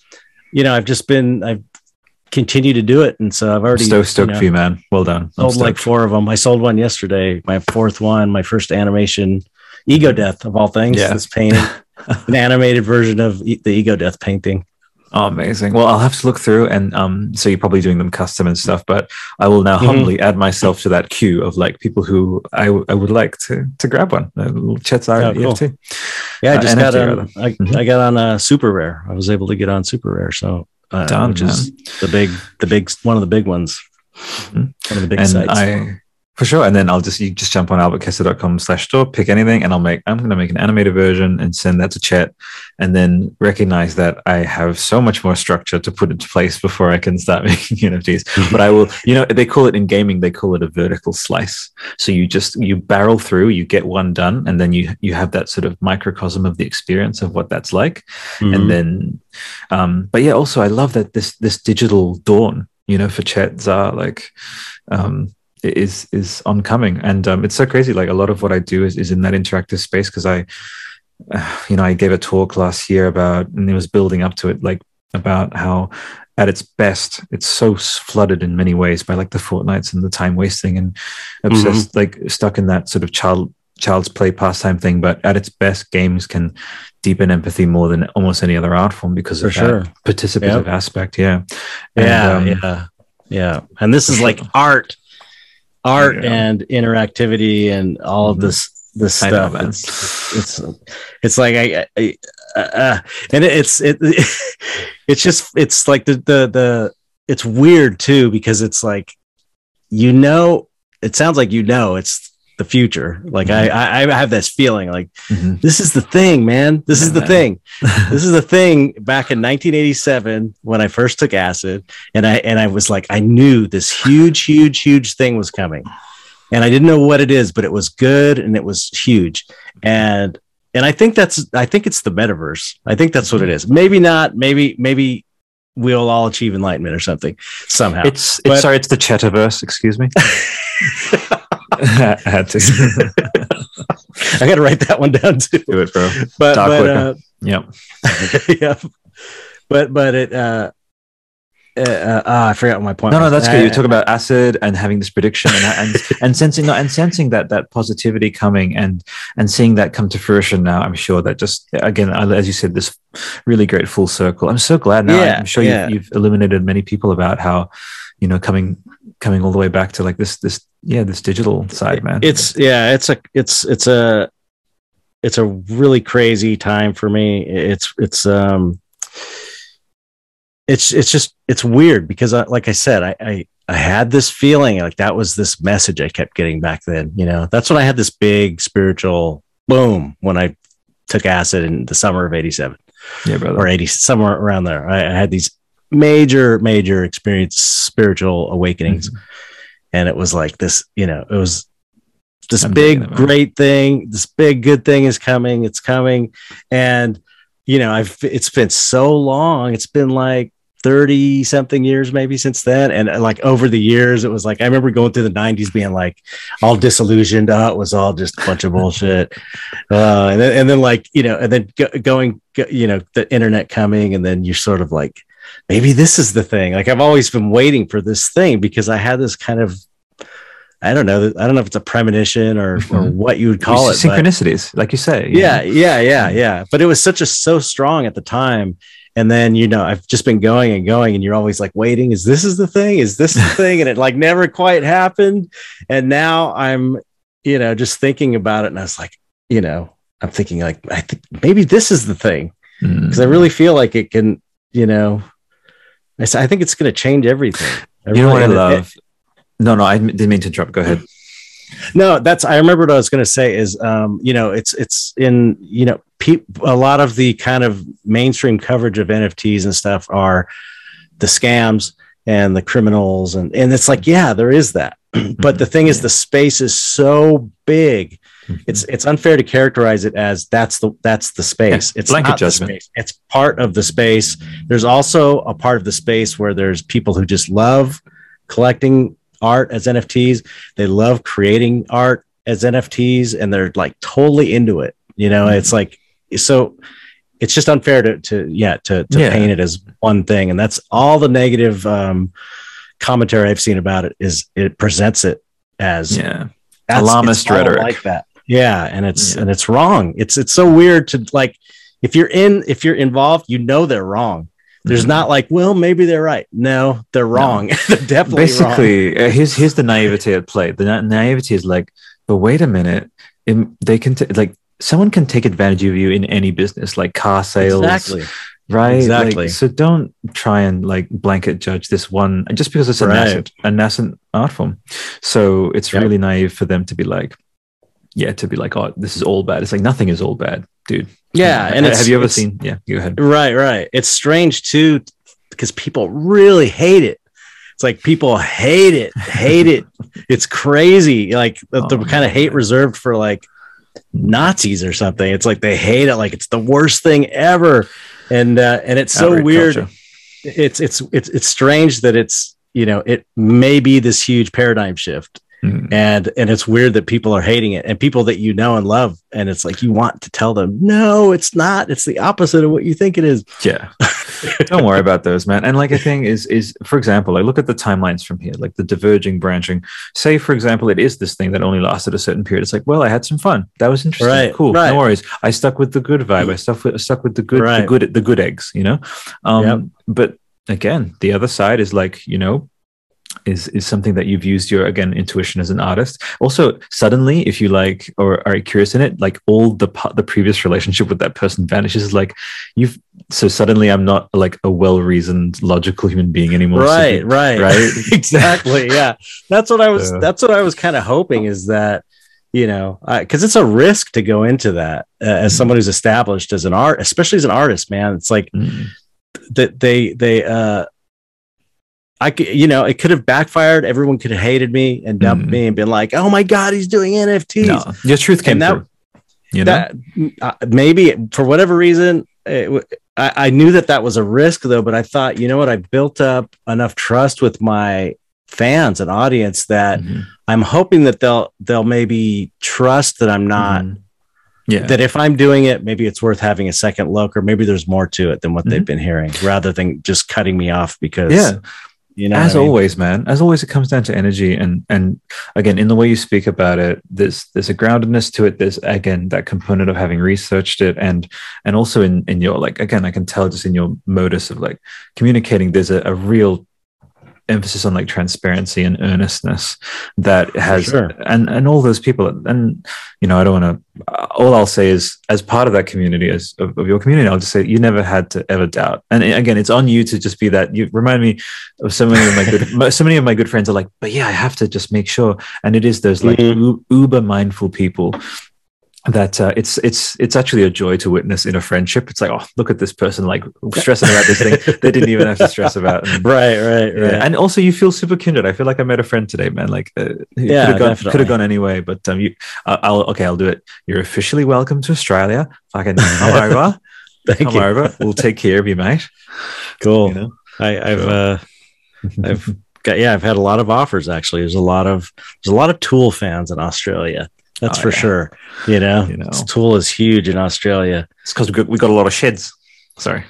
you know, I've just been, I've continued to do it. And so I've already so stoked you know, for you, man. Well done. Sold like four of them. I sold one yesterday, my fourth one, my first animation, Ego Death of all things, yeah. this painting. An animated version of the Ego Death painting. Oh, amazing. Well, I'll have to look through, and um, so you're probably doing them custom and stuff, but I will now mm-hmm. humbly add myself to that queue of like people who I, w- I would like to to grab one. Chet Zar oh, cool. E F T. Yeah, I just uh, got N F T, on, I, mm-hmm. I got on uh, Super Rare. I was able to get on Super Rare, so uh, Done, which man. is the big the big one of the big ones, mm-hmm. one of the big and sites. I, For sure. And then I'll just, you just jump on albertkessler.com slash store, pick anything, and I'll make, I'm going to make an animated version and send that to Chet, and then recognize that I have so much more structure to put into place before I can start making N F Ts. But I will, you know, they call it in gaming, they call it a vertical slice. So you just, you barrel through, you get one done, and then you, you have that sort of microcosm of the experience of what that's like. Mm-hmm. And then, um, but yeah, also I love that this, this digital dawn, you know, for Chet Zar, like, um, is is oncoming, and um it's so crazy, like a lot of what I do is, is in that interactive space, because I uh, you know I gave a talk last year about, and it was building up to it, like about how at its best it's so flooded in many ways by like the fortnights and the time wasting and obsessed, mm-hmm. like stuck in that sort of child child's play pastime thing, but at its best, games can deepen empathy more than almost any other art form because of For that sure. participative yep. aspect. Yeah. And, yeah. Um, yeah. Yeah. And this is like art, art yeah. and interactivity and all mm-hmm. of this, this stuff. Know, it's, it's, it's like, I, I uh, and it's, it, it's just, it's like the, the, the, it's weird too, because it's like, you know, it sounds like, you know, it's the future. Like mm-hmm. I, I have this feeling like mm-hmm. this is the thing, man. This yeah, is the man. thing. This is the thing. Back in nineteen eighty-seven, when I first took acid, and I and I was like, I knew this huge, huge, huge thing was coming, and I didn't know what it is, but it was good and it was huge, and and I think that's I think it's the metaverse. I think that's what it is. Maybe not. Maybe maybe. We'll all achieve enlightenment or something somehow. It's, it's but, sorry, it's the Chetaverse. Excuse me. I had to. I got to write that one down too. Do it, bro. But, Dark but uh, yep, yep. But but it. Uh, uh, uh, oh, I forgot my point. No, was. no, that's uh, good. You talk about acid and having this prediction and and, and sensing and sensing that that positivity coming and and seeing that come to fruition. Now, I'm sure that just again, as you said, this. Really great full circle. I'm so glad now. Yeah, I'm sure yeah. you've, you've illuminated many people about how, you know, coming coming all the way back to like this this yeah this digital side, man. It's yeah, it's a it's it's a it's a really crazy time for me. It's it's um it's it's just it's weird because I, like I said, I, I I had this feeling like that was this message I kept getting back then. You know, that's when I had this big spiritual boom when I took acid in the summer of eighty-seven. Yeah, brother. Or eighty, somewhere around there. I, I had these major, major experience, spiritual awakenings. Mm-hmm. And it was like this, you know, it was this I'm big, great thing. This big, good thing is coming. It's coming. And, you know, I've, it's been so long. It's been like thirty something years, maybe since then. And like over the years, it was like, I remember going through the nineties being like all disillusioned. Oh, it was all just a bunch of bullshit. Uh, and then, and then like, you know, and then go, going, go, you know, the internet coming, and then you're sort of like, maybe this is the thing. Like I've always been waiting for this thing because I had this kind of, I don't know. I don't know if it's a premonition or, mm-hmm. or what you would call it's it. Synchronicities, but, like you say. You yeah. Know? Yeah. Yeah. Yeah. But it was such a, so strong at the time. And then, you know, I've just been going and going, and you're always like waiting. Is this is the thing? Is this the thing? And it like never quite happened. And now I'm, you know, just thinking about it. And I was like, you know, I'm thinking like, I think maybe this is the thing, because mm. I really feel like it can, you know, I, I think it's going to change everything. I you really know what I love? It, no, no, I didn't mean to interrupt. Go ahead. No, that's, I remember what I was going to say is, um, you know, it's, it's in, you know, pe- a lot of the kind of mainstream coverage of N F Ts and stuff are the scams and the criminals. And, and it's like, yeah, there is that. But the thing is, the space is so big. It's, it's unfair to characterize it as that's the, that's the space. It's like not the space. It's part of the space. There's also a part of the space where there's people who just love collecting art as N F Ts. They love creating art as N F Ts, and they're like totally into it, you know. Mm-hmm. It's like, so it's just unfair to to yeah to, to yeah. paint it as one thing, and that's all the negative um commentary I've seen about it is it presents it as yeah alarmist rhetoric like that. Yeah, and it's yeah. and it's wrong. It's it's so weird to like if you're in if you're involved, you know they're wrong. There's not like, well, maybe they're right. No, they're wrong. No. They're definitely Basically, wrong. Basically, uh, here's here's the naivety at play. The na- naivety is like, but wait a minute, in, they can t- like someone can take advantage of you in any business, like car sales, exactly. right? Exactly. Like, so don't try and like blanket judge this one just because it's a, right. nascent, a nascent art form. So it's yep. really naive for them to be like, yeah, to be like, oh, this is all bad. It's like nothing is all bad, dude. Yeah, and it's, have you ever seen? Yeah, go ahead. Right, right. It's strange too, because people really hate it. It's like people hate it, hate it. It's crazy. Like the, oh, the kind of hate reserved for like Nazis or something. It's like they hate it, like it's the worst thing ever. And uh, and it's so weird. Culture. It's it's it's it's strange that it's, you know, it may be this huge paradigm shift. Mm. And and it's weird that people are hating it, and people that you know and love, and it's like you want to tell them, no, it's not. It's the opposite of what you think it is. Yeah, Don't worry about those, man. And like a thing is, is for example, I look at the timelines from here, like the diverging, branching. Say, for example, it is this thing that only lasted a certain period. It's like, well, I had some fun. That was interesting. Right, cool. Right. No worries. I stuck with the good vibe. I stuck with, stuck with the good, right. the good, the good eggs, you know? Um, yep. But again, the other side is like, you know, is is something that you've used your, again, intuition as an artist. Also, suddenly, if you like, or are curious in it, like all the the previous relationship with that person vanishes. Like you've, so suddenly I'm not like a well-reasoned, logical human being anymore. Right, so, right, right. Exactly. Yeah. That's what I was, so. that's what I was kind of hoping is that, you know, because it's a risk to go into that uh, as mm. someone who's established as an art, especially as an artist, man. It's like mm. that they, they, uh, I could, you know, it could have backfired. Everyone could have hated me and dumped mm. me and been like, "Oh my God, he's doing N F Ts." No, your truth came that, through. You that, know, uh, maybe for whatever reason, it, I, I knew that that was a risk, though. But I thought, you know what? I built up enough trust with my fans and audience that mm-hmm. I'm hoping that they'll they'll maybe trust that I'm not. Mm. Yeah. That if I'm doing it, maybe it's worth having a second look, or maybe there's more to it than what mm-hmm. they've been hearing, rather than just cutting me off because. Yeah. You know as I mean? always, man, as always, it comes down to energy. And, and again, in the way you speak about it, there's, there's a groundedness to it. There's, again, that component of having researched it. And, and also in, in your, like, again, I can tell just in your modus of like communicating, there's a, a real emphasis on like transparency and earnestness that has, sure. and, and all those people. And, you know, I don't want to, all I'll say is as part of that community, as of, of your community, I'll just say you never had to ever doubt. And again, it's on you to just be that. You remind me, so many of my good, so many of my good friends are like, but yeah, I have to just make sure. And it is those like mm-hmm. uber mindful people that uh, it's it's it's actually a joy to witness in a friendship. It's like, oh, look at this person like stressing about this thing they didn't even have to stress about. And, right, right, yeah. right. And also, you feel super kindred. I feel like I met a friend today, man. Like, uh, yeah, could have gone, could have gone anyway, but um, you, uh, I'll okay, I'll do it. You're officially welcome to Australia. Fucking come over. Thank come you. over. We'll take care of you, mate. Cool. You know? I, I've, uh, I've got yeah, I've had a lot of offers actually. There's a lot of there's a lot of Tool fans in Australia. That's oh, for yeah. sure. You know, you know. Tool is huge in Australia. It's because we got, we got a lot of sheds. Sorry.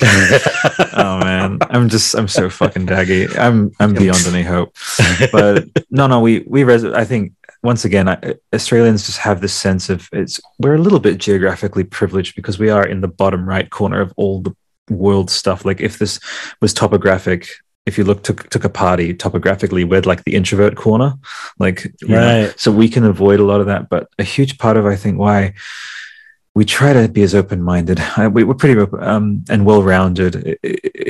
Oh man, I'm just I'm so fucking daggy. I'm I'm beyond any hope. But no, no, we we res- I think once again, I, Australians just have this sense of it's we're a little bit geographically privileged because we are in the bottom right corner of all the world stuff. Like if this was topographic. If you look, took, took a party topographically, we're like the introvert corner, like, you know, so we can avoid a lot of that. But a huge part of, I think, why we try to be as open-minded, I, we, we're pretty um, and well-rounded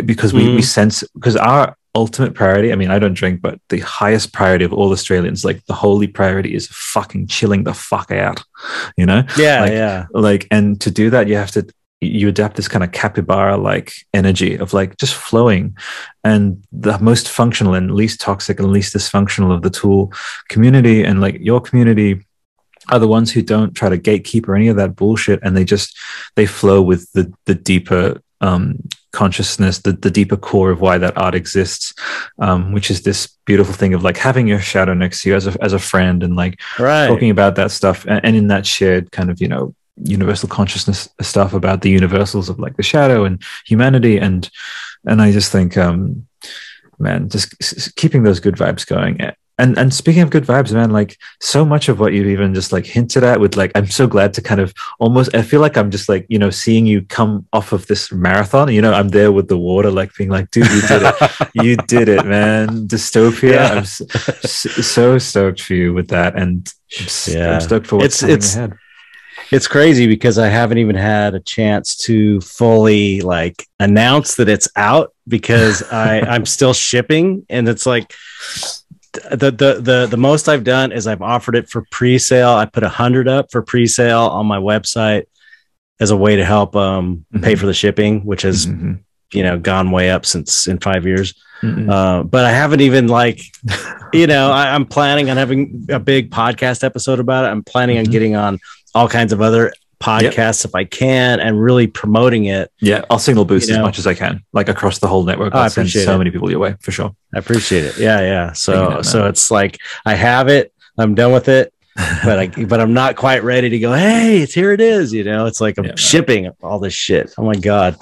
because we, mm. we sense, because our ultimate priority, I mean, I don't drink, but the highest priority of all Australians, like the holy priority is fucking chilling the fuck out, you know? Yeah, like, yeah. Like, and to do that, you have to, you adapt this kind of capybara like energy of like just flowing. And the most functional and least toxic and least dysfunctional of the Tool community and like your community are the ones who don't try to gatekeep or any of that bullshit. And they just, they flow with the, the deeper um, consciousness, the, the deeper core of why that art exists, um, which is this beautiful thing of like having your shadow next to you as a, as a friend and like right. talking about that stuff. And, and in that shared kind of, you know, universal consciousness stuff about the universals of like the shadow and humanity. And and I just think um man just s- keeping those good vibes going. And and speaking of good vibes, man, like so much of what you've even just like hinted at with like, I'm so glad to kind of almost, I feel like I'm just like, you know, seeing you come off of this marathon, you know, I'm there with the water, like being like, dude, you did it. You did it, man. Dystopia. Yeah. I'm so, so stoked for you with that. And I'm, st- yeah. I'm stoked for what's coming ahead. It's crazy because I haven't even had a chance to fully like announce that it's out because I, I'm still shipping. And it's like the, the, the, the most I've done is I've offered it for pre-sale. I put a hundred up for pre-sale on my website as a way to help um, mm-hmm. pay for the shipping, which has, mm-hmm. you know, gone way up since in five years. Mm-hmm. Uh, but I haven't even like, you know, I, I'm planning on having a big podcast episode about it. I'm planning mm-hmm. on getting on all kinds of other podcasts yep. if I can, and really promoting it. Yeah, I'll signal boost you know? as much as I can, like across the whole network. Oh, I'll I send so it. many people your way for sure. I appreciate it. Yeah, yeah. So, you know, so it's like I have it. I'm done with it, but I but I'm not quite ready to go. Hey, it's here. It is. You know, it's like I'm yeah, shipping all this shit. Oh my God.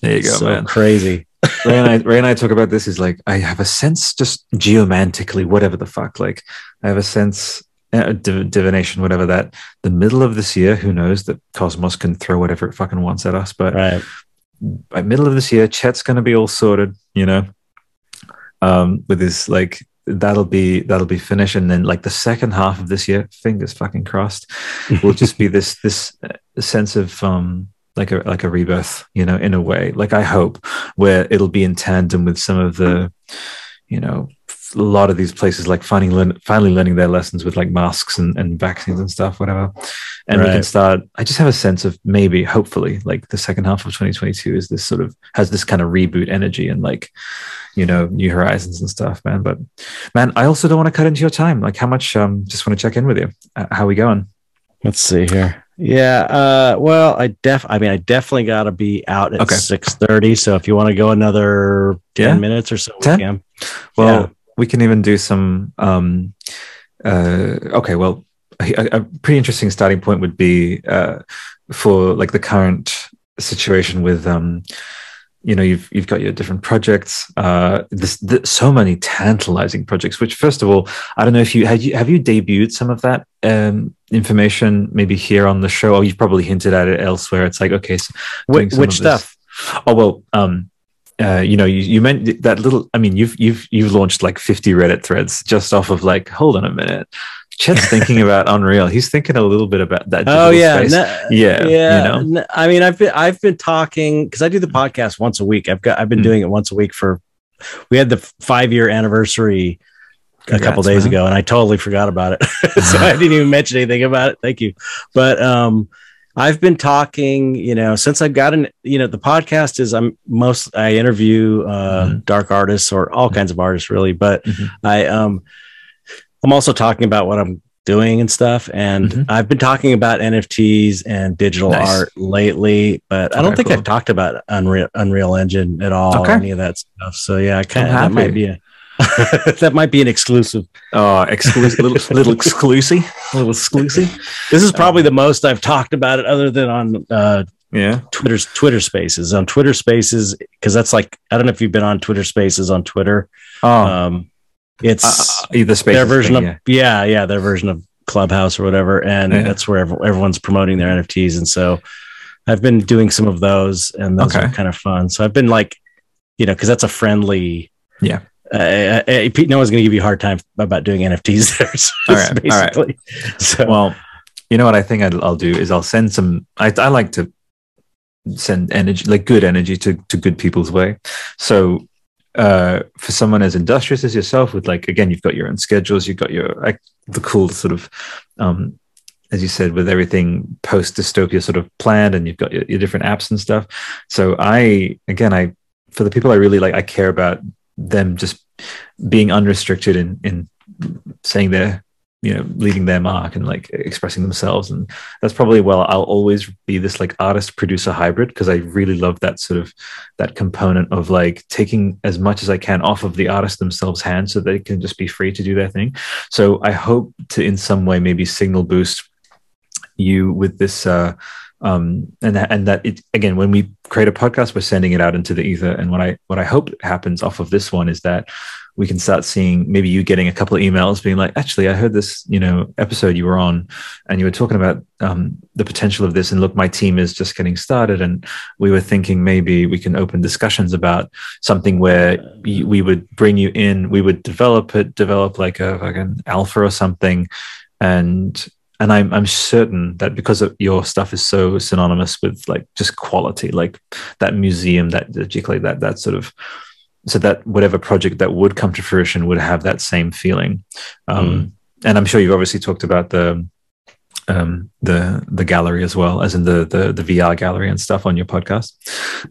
There you go, so man. Crazy. Ray and I, Ray and I talk about this. He's like, I have a sense, just geomantically, whatever the fuck. Like, I have a sense, uh, div- divination, whatever that. The middle of this year, who knows that Cosmos can throw whatever it fucking wants at us. But right. by middle of this year, Chet's going to be all sorted, you know, um, with his like. That'll be that'll be finished, and then like the second half of this year, fingers fucking crossed, will just be this this sense of um like a like a rebirth, you know, in a way. Like I hope, where it'll be in tandem with some of the, you know, a lot of these places like finding learn, finally learning their lessons with like masks and, and vaccines and stuff, whatever. And right. we can start. I just have a sense of maybe, hopefully, like the second half of twenty twenty-two is this sort of has this kind of reboot energy and like, you know, new horizons and stuff, man. But man, I also don't want to cut into your time. Like how much, um, just want to check in with you. Uh, how are we going? Let's see here. Yeah. Uh, well, I def I mean, I definitely got to be out at okay. six thirty. So if you want to go another ten yeah. minutes or so, we can. Well, yeah. We can even do some, um, uh, okay, well, a, a pretty interesting starting point would be uh, for like the current situation with, um, you know, you've you've got your different projects, uh, this, this, so many tantalizing projects, which first of all, I don't know if you, had you have you debuted some of that um, information maybe here on the show, or you've probably hinted at it elsewhere. It's like, okay, so Wh- which stuff? This. Oh, well, um, Uh, you know, you, you meant that little. I mean, you've you've you've launched like fifty Reddit threads just off of like. Hold on a minute, Chet's thinking about Unreal. He's thinking a little bit about that. Oh yeah. Space. No, yeah, yeah, you know? I mean, I've been I've been talking because I do the podcast once a week. I've got I've been mm. doing it once a week for. We had the five year anniversary Congrats, a couple days man. ago, and I totally forgot about it, so I didn't even mention anything about it. Thank you, but um. I've been talking, you know, since I've gotten, you know, the podcast is I'm most, I interview uh, mm-hmm. dark artists or all mm-hmm. kinds of artists really, but mm-hmm. I, um, I'm also talking about what I'm doing and stuff. And mm-hmm. I've been talking about N F Ts and digital nice. art lately, but okay, I don't think cool. I've talked about Unreal, Unreal Engine at all, okay. or any of that stuff. So yeah, I kind of, that might be a, that might be an exclusive. Oh, exclusive, little, little exclusive, little exclusive. This is probably the most I've talked about it, other than on uh, yeah, Twitter's Twitter Spaces. On Twitter Spaces, because that's like I don't know if you've been on Twitter Spaces on Twitter. Oh, um, it's uh, uh, the Spaces their version thing, of yeah. yeah, yeah, their version of Clubhouse or whatever, and yeah. that's where everyone's promoting their N F Ts. And so, I've been doing some of those, and those okay. are kind of fun. So I've been like, you know, because that's a friendly, yeah. Uh, uh, Pete, no one's going to give you a hard time about doing N F Ts there. So all right, basically. All right. So. Well, you know what I think I'll, I'll do is I'll send some. I, I like to send energy, like good energy, to to good people's way. So uh, for someone as industrious as yourself, with like again, you've got your own schedules, you've got your like, the cool sort of. Um, as you said, with everything post-dystopia sort of planned, and you've got your, your different apps and stuff. So I, again, I for the people I really like, I care about them just being unrestricted in in saying their, you know, leaving their mark and like expressing themselves. And that's probably, well, I'll always be this like artist producer hybrid, because I really love that sort of that component of like taking as much as I can off of the artist themselves hands so they can just be free to do their thing. So I hope to in some way maybe signal boost you with this uh um and and that it again, when we create a podcast, we're sending it out into the ether, and what i what i hope happens off of this one is that we can start seeing maybe you getting a couple of emails being like, actually I heard this, you know, episode you were on, and you were talking about um the potential of this, and look, my team is just getting started, and we were thinking maybe we can open discussions about something where we would bring you in, we would develop it develop like a like an alpha or something. And And I'm I'm certain that because of your stuff is so synonymous with like just quality, like that museum, that that that sort of, so that whatever project that would come to fruition would have that same feeling. Um, mm. And I'm sure you've obviously talked about the um, the the gallery as well, as in the the, the V R gallery and stuff on your podcast.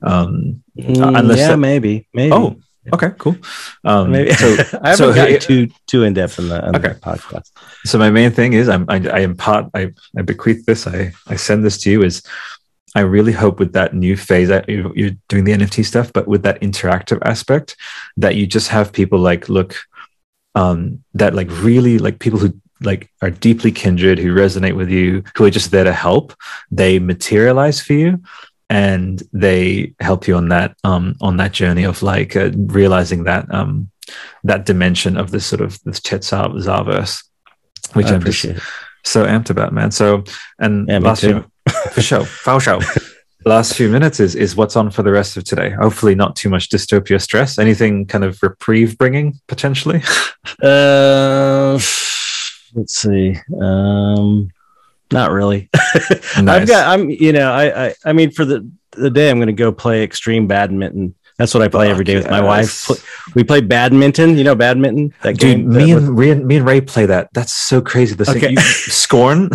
Um, mm, unless yeah, that, maybe maybe. Oh, okay, cool. Um, Maybe. So, I haven't so, gotten too too in depth in the, in okay. the podcast. So my main thing is, I'm, I, I impart, I, I bequeath this, I, I send this to you. Is I really hope with that new phase that you, you're doing the N F T stuff, but with that interactive aspect, that you just have people like look, um, that like really like people who like are deeply kindred, who resonate with you, who are just there to help. They materialize for you. and they help you on that um, on that journey of like uh, realizing that um, that dimension of this sort of this Chet Zar verse, which I I'm just it. so amped about, man. So and yeah, last few, for show, for show. last few minutes is is what's on for the rest of today. Hopefully, not too much dystopia stress. Anything kind of reprieve bringing potentially? uh, let's see. Um, Not really. Nice. I've got. I'm. You know. I. I, I mean, for the, the day, I'm going to go play extreme badminton. That's what I play oh, every day yes. with my wife. We play badminton. You know, badminton. That Dude, game, me that and Ray, me and Ray play that. That's so crazy. The okay. you, Scorn,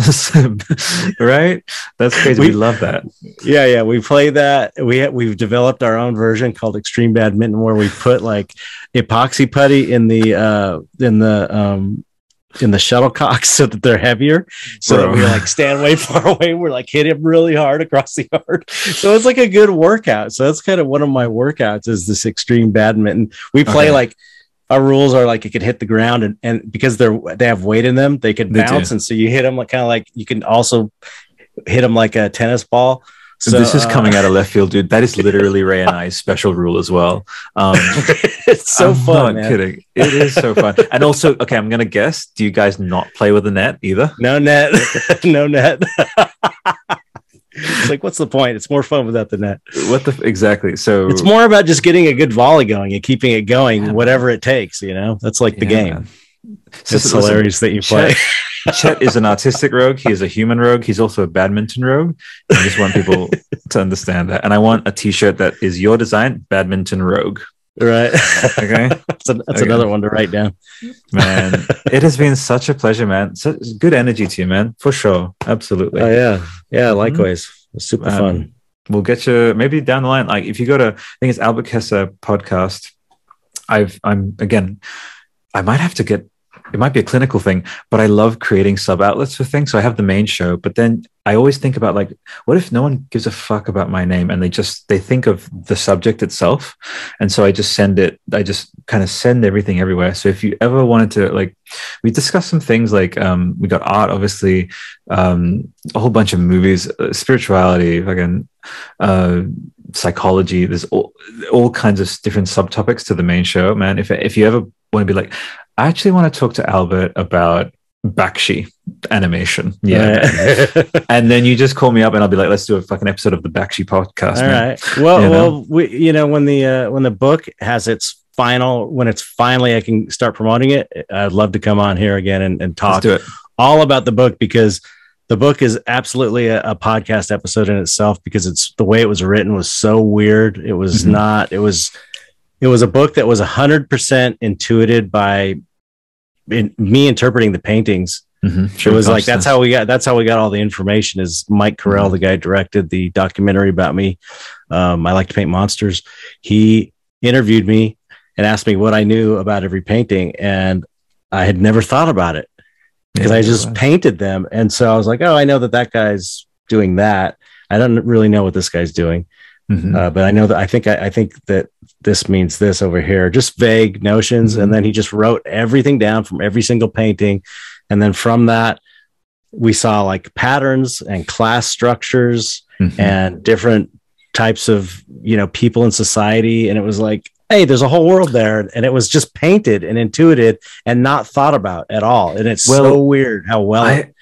right? That's crazy. We, we love that. Yeah, yeah. We play that. We we've developed our own version called Extreme Badminton, where we put like epoxy putty in the uh, in the. Um, in the shuttlecocks so that they're heavier, so Bro. that we like stand way far away. We're like hit him really hard across the yard. So it's like a good workout. So that's kind of one of my workouts is this extreme badminton. We play okay. like our rules are like you could hit the ground and, and because they're they have weight in them, they could bounce. They and so you hit them like kind of like you can also hit them like a tennis ball. So, this is coming out of left field, dude. That is literally Ray and I's special rule as well. Um, it's so I'm fun. I'm not man. kidding. It is so fun. And also, okay, I'm going to guess. Do you guys not play with a net either? No net. no net. It's like, what's the point? It's more fun without the net. What the? Exactly. So it's more about just getting a good volley going and keeping it going, yeah, whatever it takes. You know, that's like the yeah, game. Man. So it's hilarious that you play. Chet, Chet is an artistic rogue. He is a human rogue. He's also a badminton rogue. I just want people to understand that. And I want a T-shirt that is your design, badminton rogue. Right. Okay. That's, a, that's okay. another one to write down. Man, it has been such a pleasure, man. So good energy to you, man. For sure. Absolutely. Oh yeah. Yeah. Likewise. Mm-hmm. Super um, fun. We'll get you maybe down the line. Like if you go to, I think it's Albert Kesser podcast. I've I'm again. I might have to get. It might be a clinical thing, but I love creating sub outlets for things. So I have the main show, but then I always think about like, what if no one gives a fuck about my name and they just, they think of the subject itself. And so I just send it, I just kind of send everything everywhere. So if you ever wanted to, like, we discussed some things like, um, we got art, obviously, um, a whole bunch of movies, uh, spirituality, fucking, uh, psychology. There's all, all kinds of different subtopics to the main show, man. If, if you ever want to be like, I actually want to talk to Albert about Bakshi animation. Yeah. Right. And then you just call me up and I'll be like, let's do a fucking episode of the Bakshi podcast. All man. right. Well, you know? well, we, you know, when the, uh, when the book has its final, when it's finally, I can start promoting it. I'd love to come on here again and, and talk all about the book, because the book is absolutely a, a podcast episode in itself, because it's the way it was written was so weird. It was mm-hmm. not, it was, It was a book that was one hundred percent intuited by in, me interpreting the paintings. Mm-hmm. Sure, it was like, that's how we got, that's how we got all the information is Mike Carell, mm-hmm. the guy who directed the documentary about me. Um, I like to paint monsters. He interviewed me and asked me what I knew about every painting. And I had never thought about it because yeah, I just right. painted them. And so I was like, oh, I know that that guy's doing that. I don't really know what this guy's doing. Mm-hmm. Uh, but I know that I think I, I think that this means this over here, just vague notions. Mm-hmm. And then he just wrote everything down from every single painting. And then from that, we saw like patterns and class structures mm-hmm. and different types of, you know, people in society. And it was like, hey, there's a whole world there. And it was just painted and intuited and not thought about at all. And it's well, so weird how well I, it,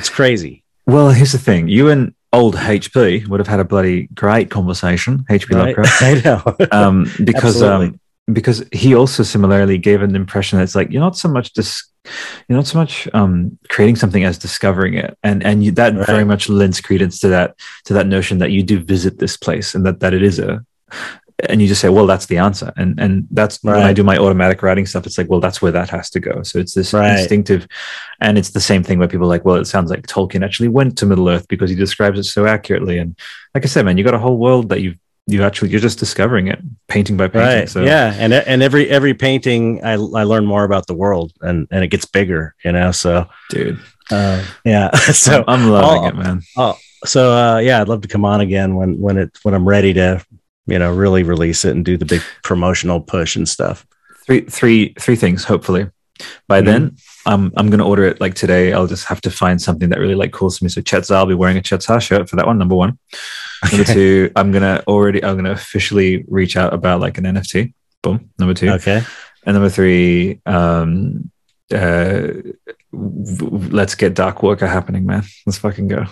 it's crazy. Well, here's the thing. You and old H P would have had a bloody great conversation. H P right. Lovecraft, I know, um, because um, because he also similarly gave an impression that it's like you're not so much dis- you're not so much um, creating something as discovering it, and and you, that right. very much lends credence to that to that notion that you do visit this place and that that it is a, and you just say, well, that's the answer, and and that's right. when I do my automatic writing stuff. It's like, well, that's where that has to go. So it's this right. instinctive, and it's the same thing where people are like, well, it sounds like Tolkien actually went to Middle Earth because he describes it so accurately. And like I said, man, you got a whole world that you you actually you're just discovering it, painting by painting. Right. So yeah, and and every every painting, I I learn more about the world, and and it gets bigger, you know. So dude, uh, yeah. so I'm, I'm loving I'll, it, man. I'll, so uh, yeah, I'd love to come on again when when it when I'm ready to. You know, really release it and do the big promotional push and stuff. Three, three, three things. Hopefully, By mm. then, um, I'm going to order it like today. I'll just have to find something that really like calls to me. So Chet Zar, I'll be wearing a Chet Zar shirt for that one, number one. Okay. Number two, I'm going to already, I'm going to officially reach out about like an N F T. Boom, number two. Okay. And number three, um, uh, let's get dark worker happening, man. Let's fucking go.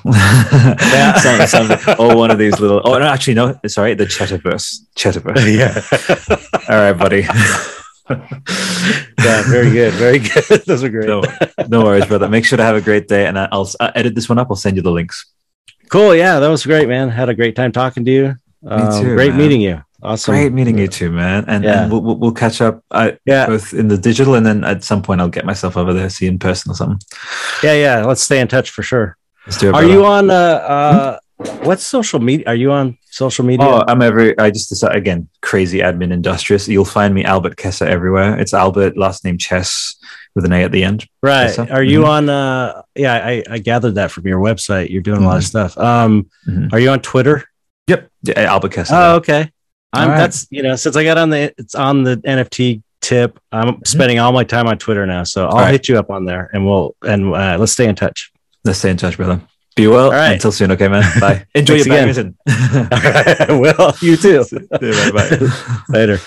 some, some, or one of these little, oh, no, actually, no, sorry, the Chetterverse. Chetterverse. Yeah. All right, buddy. Yeah, very good, very good. Those are great. No, no worries, brother. Make sure to have a great day, and I'll, I'll edit this one up. I'll send you the links. Cool. Yeah, that was great, man. Had a great time talking to you. Um, Me too, great man. Meeting you. Awesome. Great meeting you too, man. And, yeah. and we'll, we'll, we'll catch up uh, yeah. both in the digital, and then at some point I'll get myself over there, see you in person or something. Yeah, yeah. Let's stay in touch for sure. Let's do it. Are brother. you on? Uh, uh, What's social media? Are you on social media? Oh, I'm every. I just decided again. Crazy admin industrious. You'll find me Albert Kessa everywhere. It's Albert last name Chess with an A at the end. Right. Kessa. Are you mm-hmm. on? Uh, yeah, I, I gathered that from your website. You're doing mm-hmm. a lot of stuff. Um, mm-hmm. Are you on Twitter? Yep, yeah, Albert Kessa. Oh, okay. I'm. Right. That's you know. Since I got on the, it's on the N F T tip. I'm mm-hmm. spending all my time on Twitter now, so I'll all hit right. you up on there, and we'll and uh, let's stay in touch. Let's stay in touch, brother. Be well. Right. Until soon. Okay, man. Bye. Enjoy your badminton. All right. Well, you too. Bye. Later.